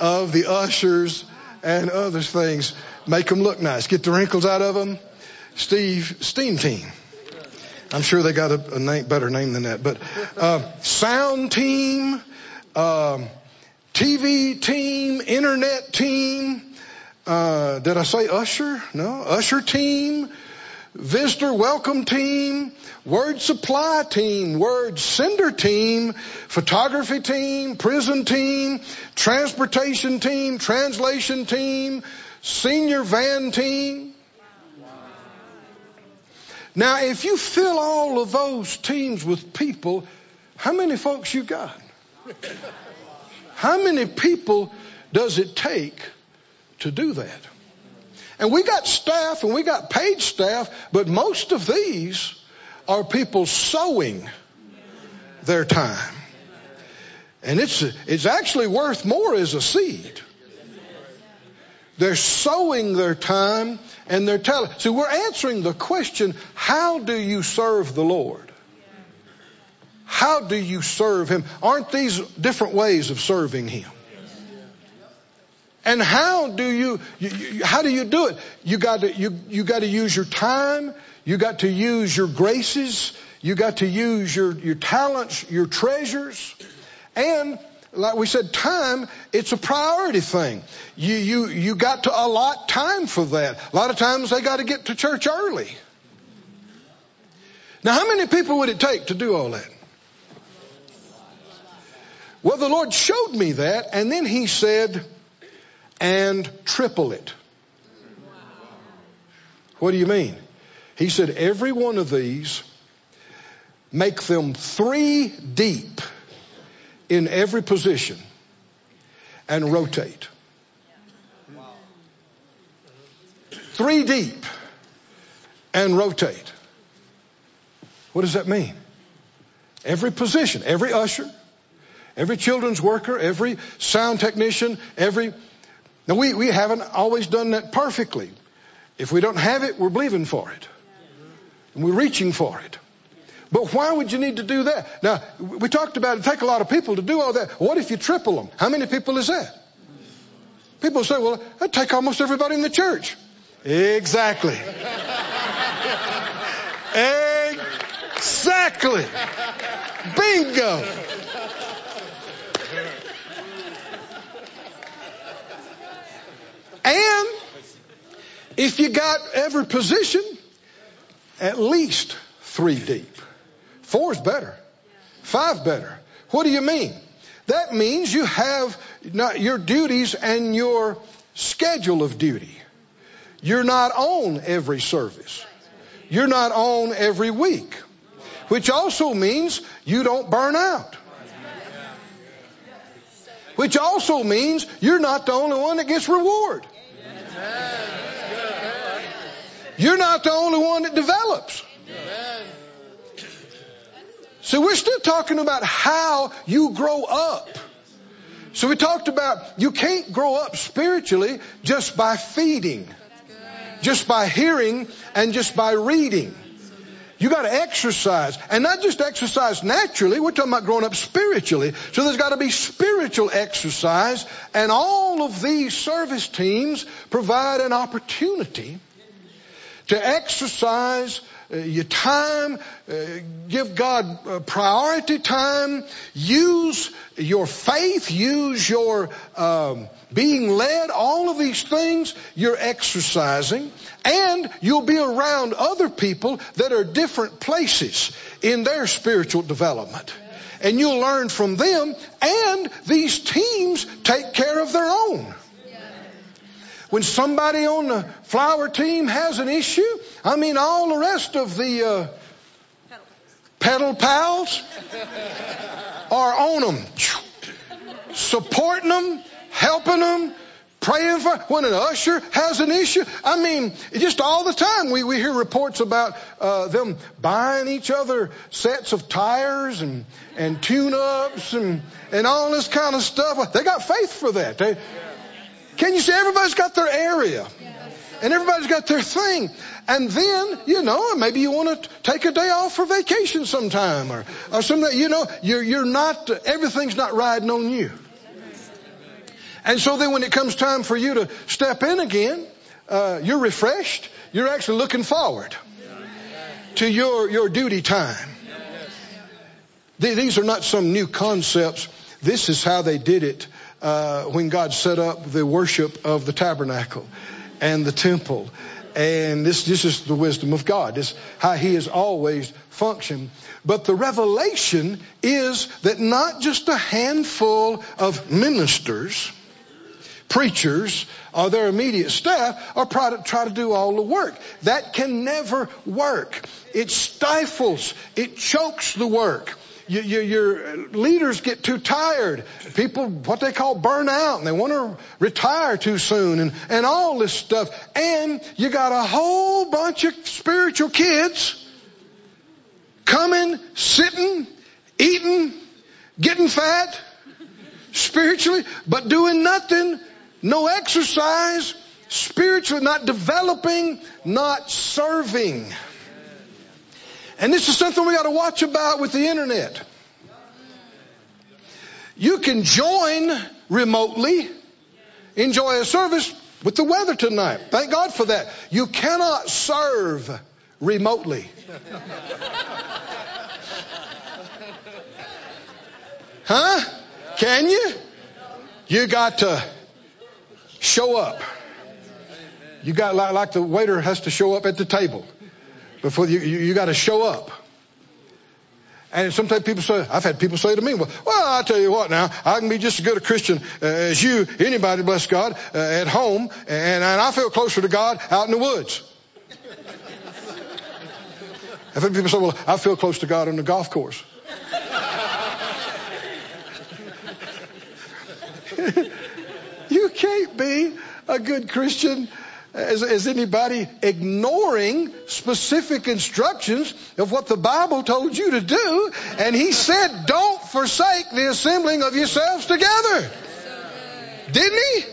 of the ushers and other things. Make them look nice. Get the wrinkles out of them. Steve, STEAM team. I'm sure they got a, a name, better name than that. But uh, sound team, um, T V team, internet team. Uh, did I say usher? No. Usher team, visitor welcome team, word supply team, word sender team, photography team, prison team, transportation team, translation team, senior van team. Now, if you fill all of those teams with people, how many folks you got? How many people does it take to do that? And we got staff and we got paid staff, but most of these are people sowing their time. And it's it's actually worth more as a seed. They're sowing their time and their talent. See, we're answering the question, how do you serve the Lord? How do you serve Him? Aren't these different ways of serving Him? And how do you, you, you, how do you do it? You got to, you, you got to use your time. You got to use your graces. You got to use your, your talents, your treasures. And like we said, time, it's a priority thing. You, you, you got to allot time for that. A lot of times they got to get to church early. Now, how many people would it take to do all that? Well, the Lord showed me that, and then He said, and triple it. Wow. What do you mean? He said, every one of these, make them three deep in every position and rotate. Wow. Three deep and rotate. What does that mean? Every position, every usher, every children's worker, every sound technician, every... Now, we, we haven't always done that perfectly. If we don't have it, we're believing for it. And we're reaching for it. But why would you need to do that? Now, we talked about it take a lot of people to do all that. What if you triple them? How many people is that? People say, well, that'd take almost everybody in the church. Exactly. Exactly. Bingo. And if you got every position, at least three deep. Four is better. Five better. What do you mean? That means you have not your duties and your schedule of duty. You're not on every service. You're not on every week. Which also means you don't burn out. Which also means you're not the only one that gets reward. You're not the only one that develops. So we're still talking about how you grow up. So we talked about you can't grow up spiritually just by feeding, just by hearing, and just by reading. You got to exercise, and not just exercise naturally. We're talking about growing up spiritually. So there's got to be spiritual exercise, and all of these service teams provide an opportunity to exercise uh, your time, uh, give God uh, priority time, use your faith, use your um, being led, all of these things you're exercising, and you'll be around other people that are different places in their spiritual development. And you'll learn from them, and these teams take care of their own. When somebody on the flower team has an issue, I mean, all the rest of the uh, pedal pals are on them, supporting them, helping them, praying for. When an usher has an issue, I mean, just all the time we, we hear reports about uh, them buying each other sets of tires and, and tune-ups and, and all this kind of stuff. They got faith for that. They... Can you see everybody's got their area? And everybody's got their thing. And then, you know, maybe you want to take a day off for vacation sometime or, or something. You know, you're, you're not, everything's not riding on you. And so then when it comes time for you to step in again, uh, you're refreshed. You're actually looking forward to your, your duty time. These are not some new concepts. This is how they did it uh, when God set up the worship of the tabernacle and the temple. And this, this is the wisdom of God. This is how he has always functioned. But the revelation is that not just a handful of ministers, preachers, or their immediate staff are try to do all the work. That can never work. It stifles. It chokes the work. You, you, your leaders get too tired. People, what they call burn out, and they want to retire too soon, and, and all this stuff. And you got a whole bunch of spiritual kids coming, sitting, eating, getting fat spiritually, but doing nothing, no exercise, spiritually not developing, not serving. And this is something we got to watch about with the internet. You can join remotely, enjoy a service with the weather tonight. Thank God for that. You cannot serve remotely. Huh? Can you? You got to show up. You got like the waiter has to show up at the table. Before you, you, you got to show up. And sometimes people say, I've had people say to me, well, well, I tell you what now, I can be just as good a Christian uh, as you, anybody, bless God, uh, at home, and, and I feel closer to God out in the woods. I've had people say, well, I feel close to God on the golf course. You can't be a good Christian As, as anybody ignoring specific instructions of what the Bible told you to do. And he said, don't forsake the assembling of yourselves together. Didn't he?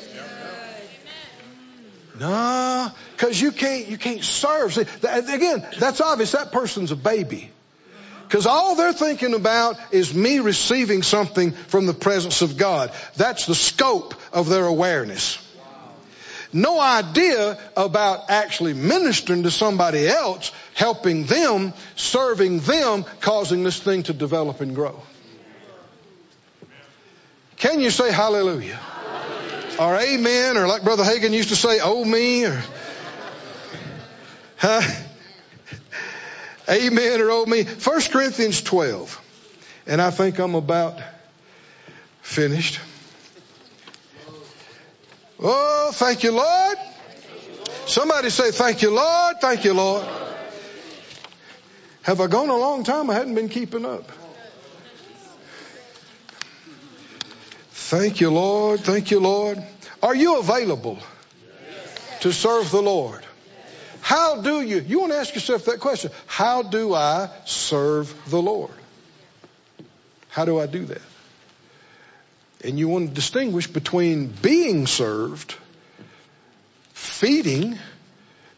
No, because you can't, you can't serve. See, that, again, that's obvious. That person's a baby. Because all they're thinking about is me receiving something from the presence of God. That's the scope of their awareness. No idea about actually ministering to somebody else, helping them, serving them, causing this thing to develop and grow. Can you say hallelujah? Or amen, or like Brother Hagin used to say, oh me, or huh? Amen or oh me. First Corinthians twelve, and I think I'm about finished. Oh, thank you, Lord. Somebody say, thank you, Lord. Thank you, Lord. Have I gone a long time? I hadn't been keeping up. Thank you, Lord. Thank you, Lord. Are you available to serve the Lord? How do you, you want to ask yourself that question. How do I serve the Lord? How do I do that? And you want to distinguish between being served, feeding,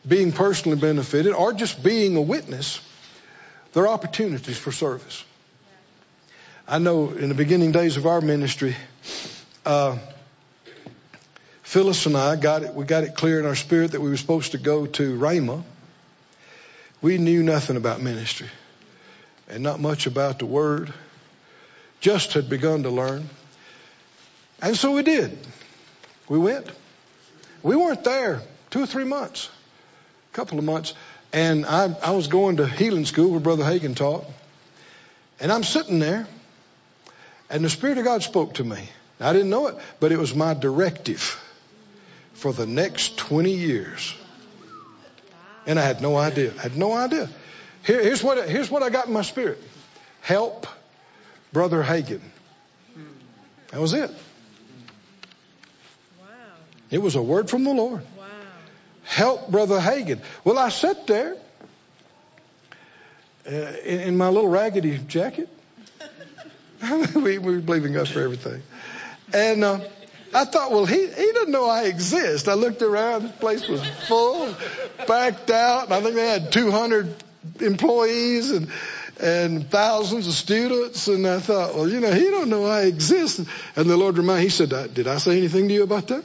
being personally benefited, or just being a witness. There are opportunities for service. I know in the beginning days of our ministry, uh, Phyllis and I got it. We got it clear in our spirit that we were supposed to go to Rhema. We knew nothing about ministry and not much about the word. Just had begun to learn. And so we did. We went. We weren't there two or three months, a couple of months. And I, I was going to healing school where Brother Hagin taught. And I'm sitting there, and the Spirit of God spoke to me. I didn't know it, but it was my directive for the next twenty years. And I had no idea. I had no idea. Here, here's what, here's what I got in my spirit. Help Brother Hagin. That was it. It was a word from the Lord. Wow. Help Brother Hagin. Well, I sat there uh, in, in my little raggedy jacket. we, we were believing God for everything. And uh, I thought, well, he, he didn't know I exist. I looked around. The place was full, backed out. And I think they had two hundred employees and, and thousands of students. And I thought, well, you know, he don't know I exist. And the Lord reminded me, he said, did I say anything to you about that?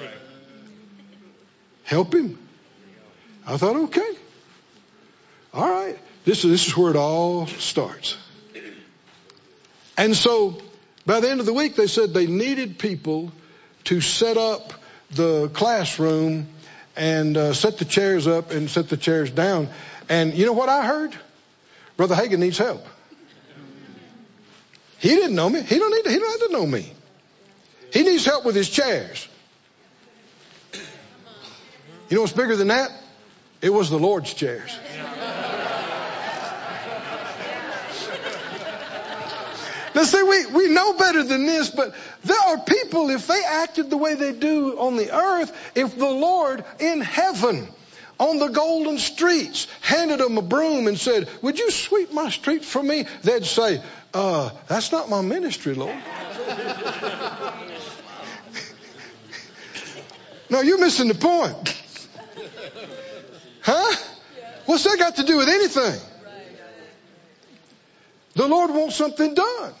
Right. Help him. I thought, okay. All right. This is, this is where it all starts. And so by the end of the week, they said they needed people to set up the classroom and uh, set the chairs up and set the chairs down. And you know what I heard? Brother Hagin needs help. He didn't know me. He don't need to, he don't have to know me. He needs help with his chairs. You know what's bigger than that? It was the Lord's chairs. Now see, we, we know better than this, but there are people, if they acted the way they do on the earth, if the Lord in heaven on the golden streets handed them a broom and said, would you sweep my street for me? They'd say, uh, that's not my ministry, Lord. No, you're missing the point. Huh? What's that got to do with anything? The Lord wants something done.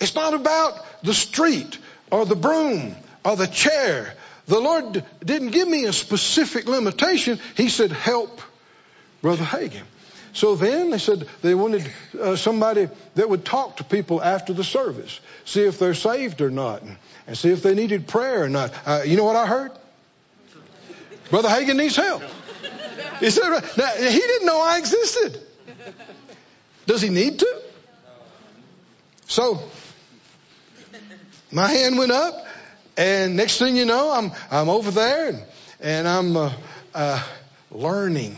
It's not about the street or the broom or the chair. The Lord didn't give me a specific limitation. He said, help Brother Hagin. So then they said they wanted uh, somebody that would talk to people after the service, see if they're saved or not, and, and see if they needed prayer or not. Uh, you know what I heard? Brother Hagin needs help. He said, now, he didn't know I existed. Does he need to? So my hand went up, and next thing you know, I'm I'm over there, and, and I'm uh, uh, learning.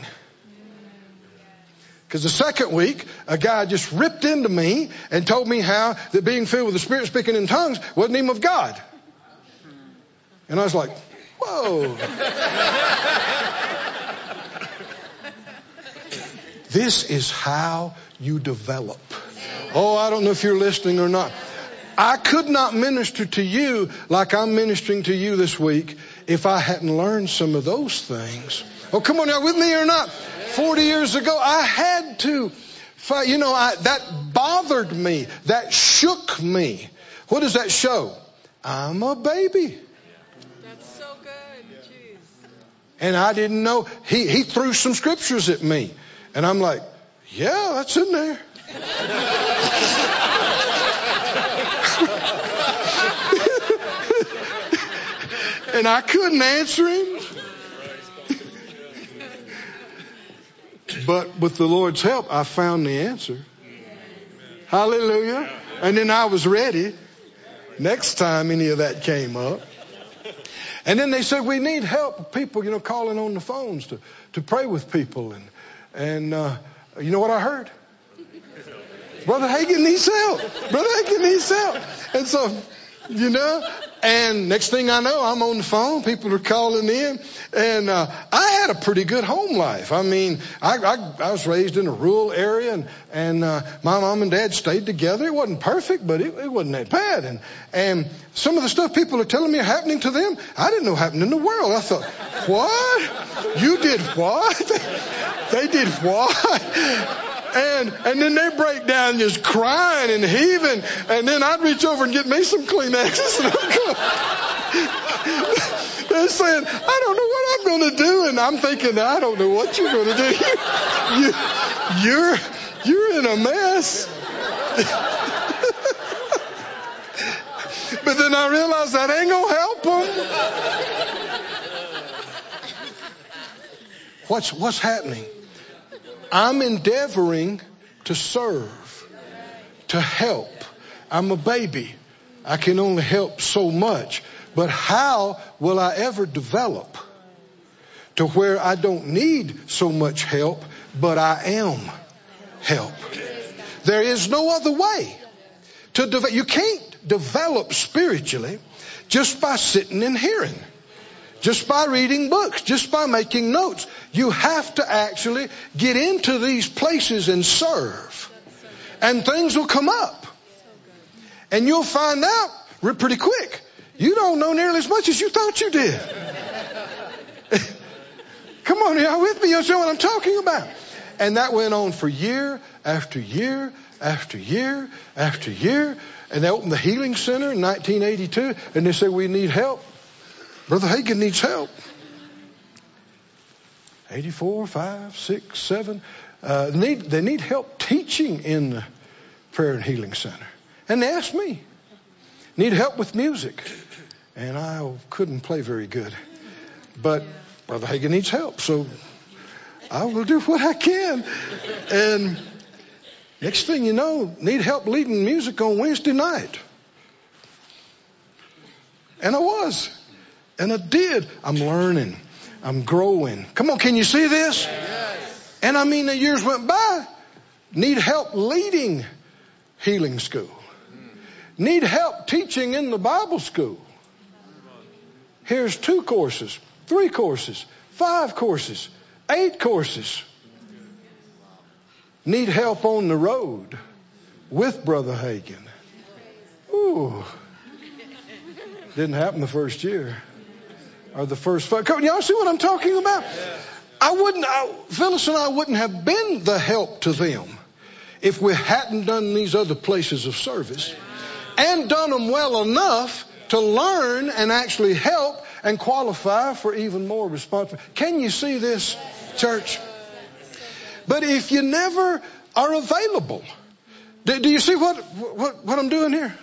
Because the second week, a guy just ripped into me and told me how that being filled with the Spirit, speaking in tongues, wasn't even of God. And I was like, whoa. This is how you develop. Oh, I don't know if you're listening or not. I could not minister to you like I'm ministering to you this week if I hadn't learned some of those things. Oh, come on, now, with me or not? Forty years ago, I had to fight. You know, I, that bothered me. That shook me. What does that show? I'm a baby. That's so good. Jeez. And I didn't know. He, he threw some scriptures at me. And I'm like, yeah, that's in there. And I couldn't answer him. But with the Lord's help, I found the answer. Hallelujah. And then I was ready next time any of that came up. And then they said, we need help. People, you know, calling on the phones to, to pray with people. And And uh, you know what I heard? Brother Hagin needs help. Brother Hagin needs help. And so, you know, and next thing I know, I'm on the phone. People are calling in. And uh, I had a pretty good home life. I mean, I, I, I was raised in a rural area, and, and uh, my mom and dad stayed together. It wasn't perfect, but it, it wasn't that bad. And, and some of the stuff people are telling me are happening to them, I didn't know happened in the world. I thought, what? You did what? They did what? And and then they break down just crying and heaving. And then I'd reach over and get me some Kleenexes. And I'm going, they're saying, I don't know what I'm going to do. And I'm thinking, I don't know what you're going to do. You, you're, you're in a mess. But then I realized that ain't going to help them. What's, what's happening? I'm endeavoring to serve, to help. I'm a baby. I can only help so much. But how will I ever develop to where I don't need so much help, but I am help? There is no other way to develop. You can't develop spiritually just by sitting and hearing. Just by reading books, just by making notes. You have to actually get into these places and serve. And things will come up. And you'll find out pretty quick. You don't know nearly as much as you thought you did. Come on, y'all with me? You'll see what I'm talking about. And that went on for year after year after year after year. And they opened the Healing Center in nineteen eighty-two. And they said, we need help. Brother Hagin needs help. eighty-four, five, six, seven. Uh, they need, they need help teaching in the Prayer and Healing Center. And they asked me, need help with music. And I couldn't play very good. But Brother Hagin needs help, so I will do what I can. And next thing you know, need help leading music on Wednesday night. And I was. And I did. I'm learning. I'm growing. Come on, can you see this? Yes. And I mean, the years went by. Need help leading healing school. Need help teaching in the Bible school. Here's two courses, three courses, five courses, eight courses. Need help on the road with Brother Hagin. Ooh. Didn't happen the first year. Or the first five. Y'all see what I'm talking about? I wouldn't, I, Phyllis and I wouldn't have been the help to them if we hadn't done these other places of service. And done them well enough to learn and actually help and qualify for even more responsibility. Can you see this, church? But if you never are available, do, do you see what, what what I'm doing here?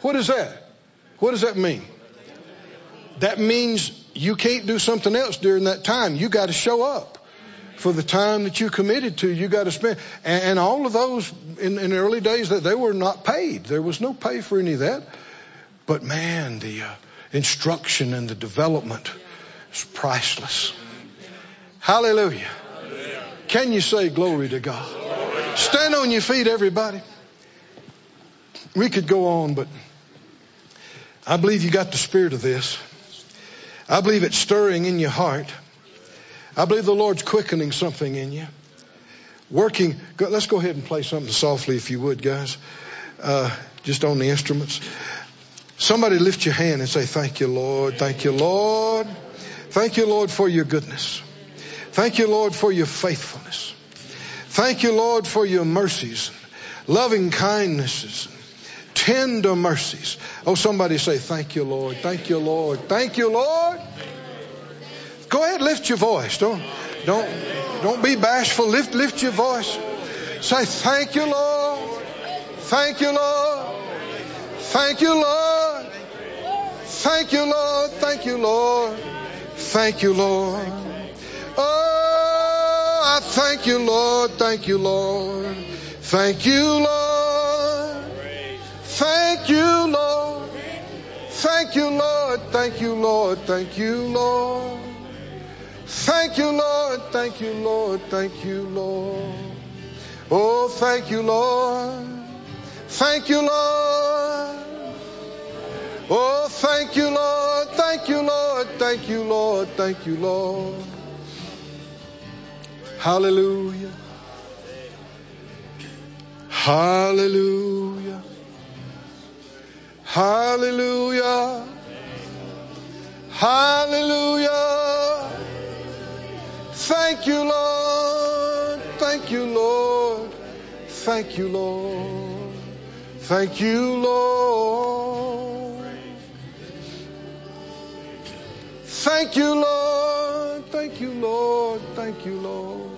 What is that? What does that mean? That means you can't do something else during that time. You got to show up. For the time that you committed to, you got to spend. And, and all of those in, in the early days, that they were not paid. There was no pay for any of that. But man, the uh, instruction and the development is priceless. Hallelujah. Hallelujah. Can you say glory to God? Glory. Stand on your feet, everybody. We could go on, but I believe you got the spirit of this. I believe it's stirring in your heart. I believe the Lord's quickening something in you. Working. Go, let's go ahead and play something softly, if you would, guys. Uh, just on the instruments. Somebody lift your hand and say, thank you, Lord. Thank you, Lord. Thank you, Lord, for your goodness. Thank you, Lord, for your faithfulness. Thank you, Lord, for your mercies, loving kindnesses, tender mercies. Oh, somebody say, thank you, Lord. Thank you, Lord. Thank you, Lord. Go ahead, lift your voice. Don't, don't, don't be bashful. Lift, lift your voice. Say, thank you, Lord. Thank you, Lord. Thank you, Lord. Thank you, Lord. Thank you, Lord. Thank you, Lord. Oh, I thank you, Lord. Thank you, Lord. Thank you, Lord. Thank you, Lord. Thank you, Lord. Thank you, Lord. Thank you, Lord. Thank you, Lord. Thank you, Lord. Thank you, Lord. Oh, thank you, Lord. Thank you, Lord. Oh, thank you, Lord. Thank you, Lord. Thank you, Lord. Thank you, Lord. Hallelujah. Hallelujah. Hallelujah. Hallelujah. Thank you, Lord. Thank you, Lord. Thank you, Lord. Thank you, Lord. Thank you, Lord. Thank you, Lord. Thank you, Lord.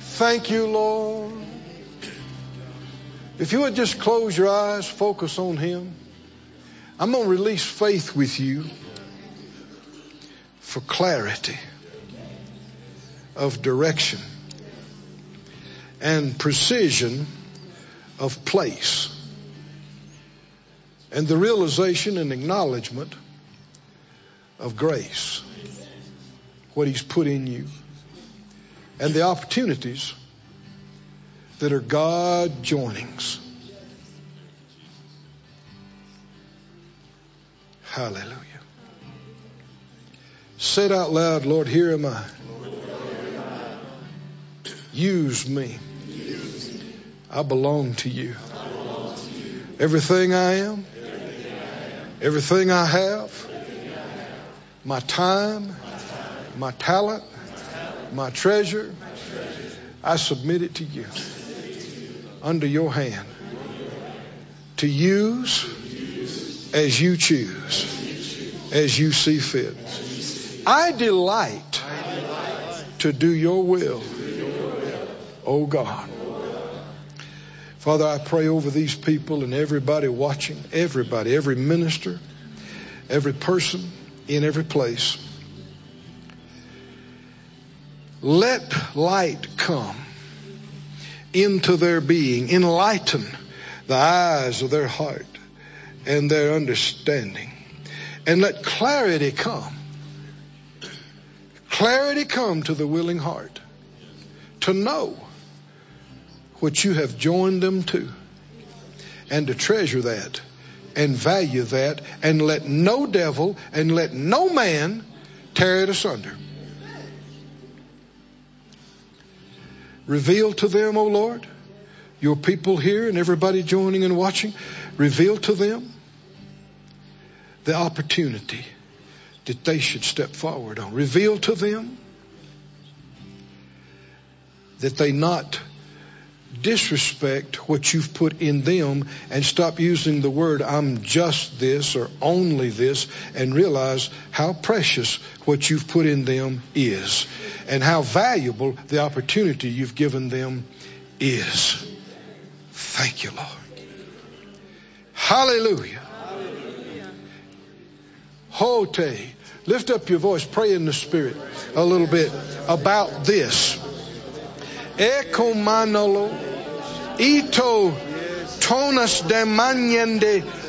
Thank you, Lord. If you would just close your eyes, focus on Him. I'm going to release faith with you. For clarity of direction and precision of place, and the realization and acknowledgement of grace, what He's put in you, and the opportunities that are God joinings. Hallelujah. Said out loud, Lord, here am I. Use me. I belong to you. Everything I am, everything I, am, everything I, have, everything I have, my time, my, time, my, talent, my talent, my treasure, my treasure I submit it to you, it to you under your hand, under your hand to, use to use as you choose, as you, choose, as you see fit. As you see I, delight I delight to do your will, do your will. O God. Father, I pray over these people and everybody watching, everybody, every minister, every person in every place. Let light come into their being. Enlighten the eyes of their heart and their understanding. And let clarity come. Clarity come to the willing heart to know what you have joined them to, and to treasure that and value that, and let no devil and let no man tear it asunder. Reveal to them, O Lord, your people here and everybody joining and watching, reveal to them the opportunity that they should step forward on. Reveal to them that they not disrespect what you've put in them, and stop using the word I'm just this or only this, and realize how precious what you've put in them is, and how valuable the opportunity you've given them is. Thank you, Lord. Hallelujah. Hallelujah. Hote. Lift up your voice. Pray in the Spirit a little bit about this. Ekomanolo, ito tonas de maniende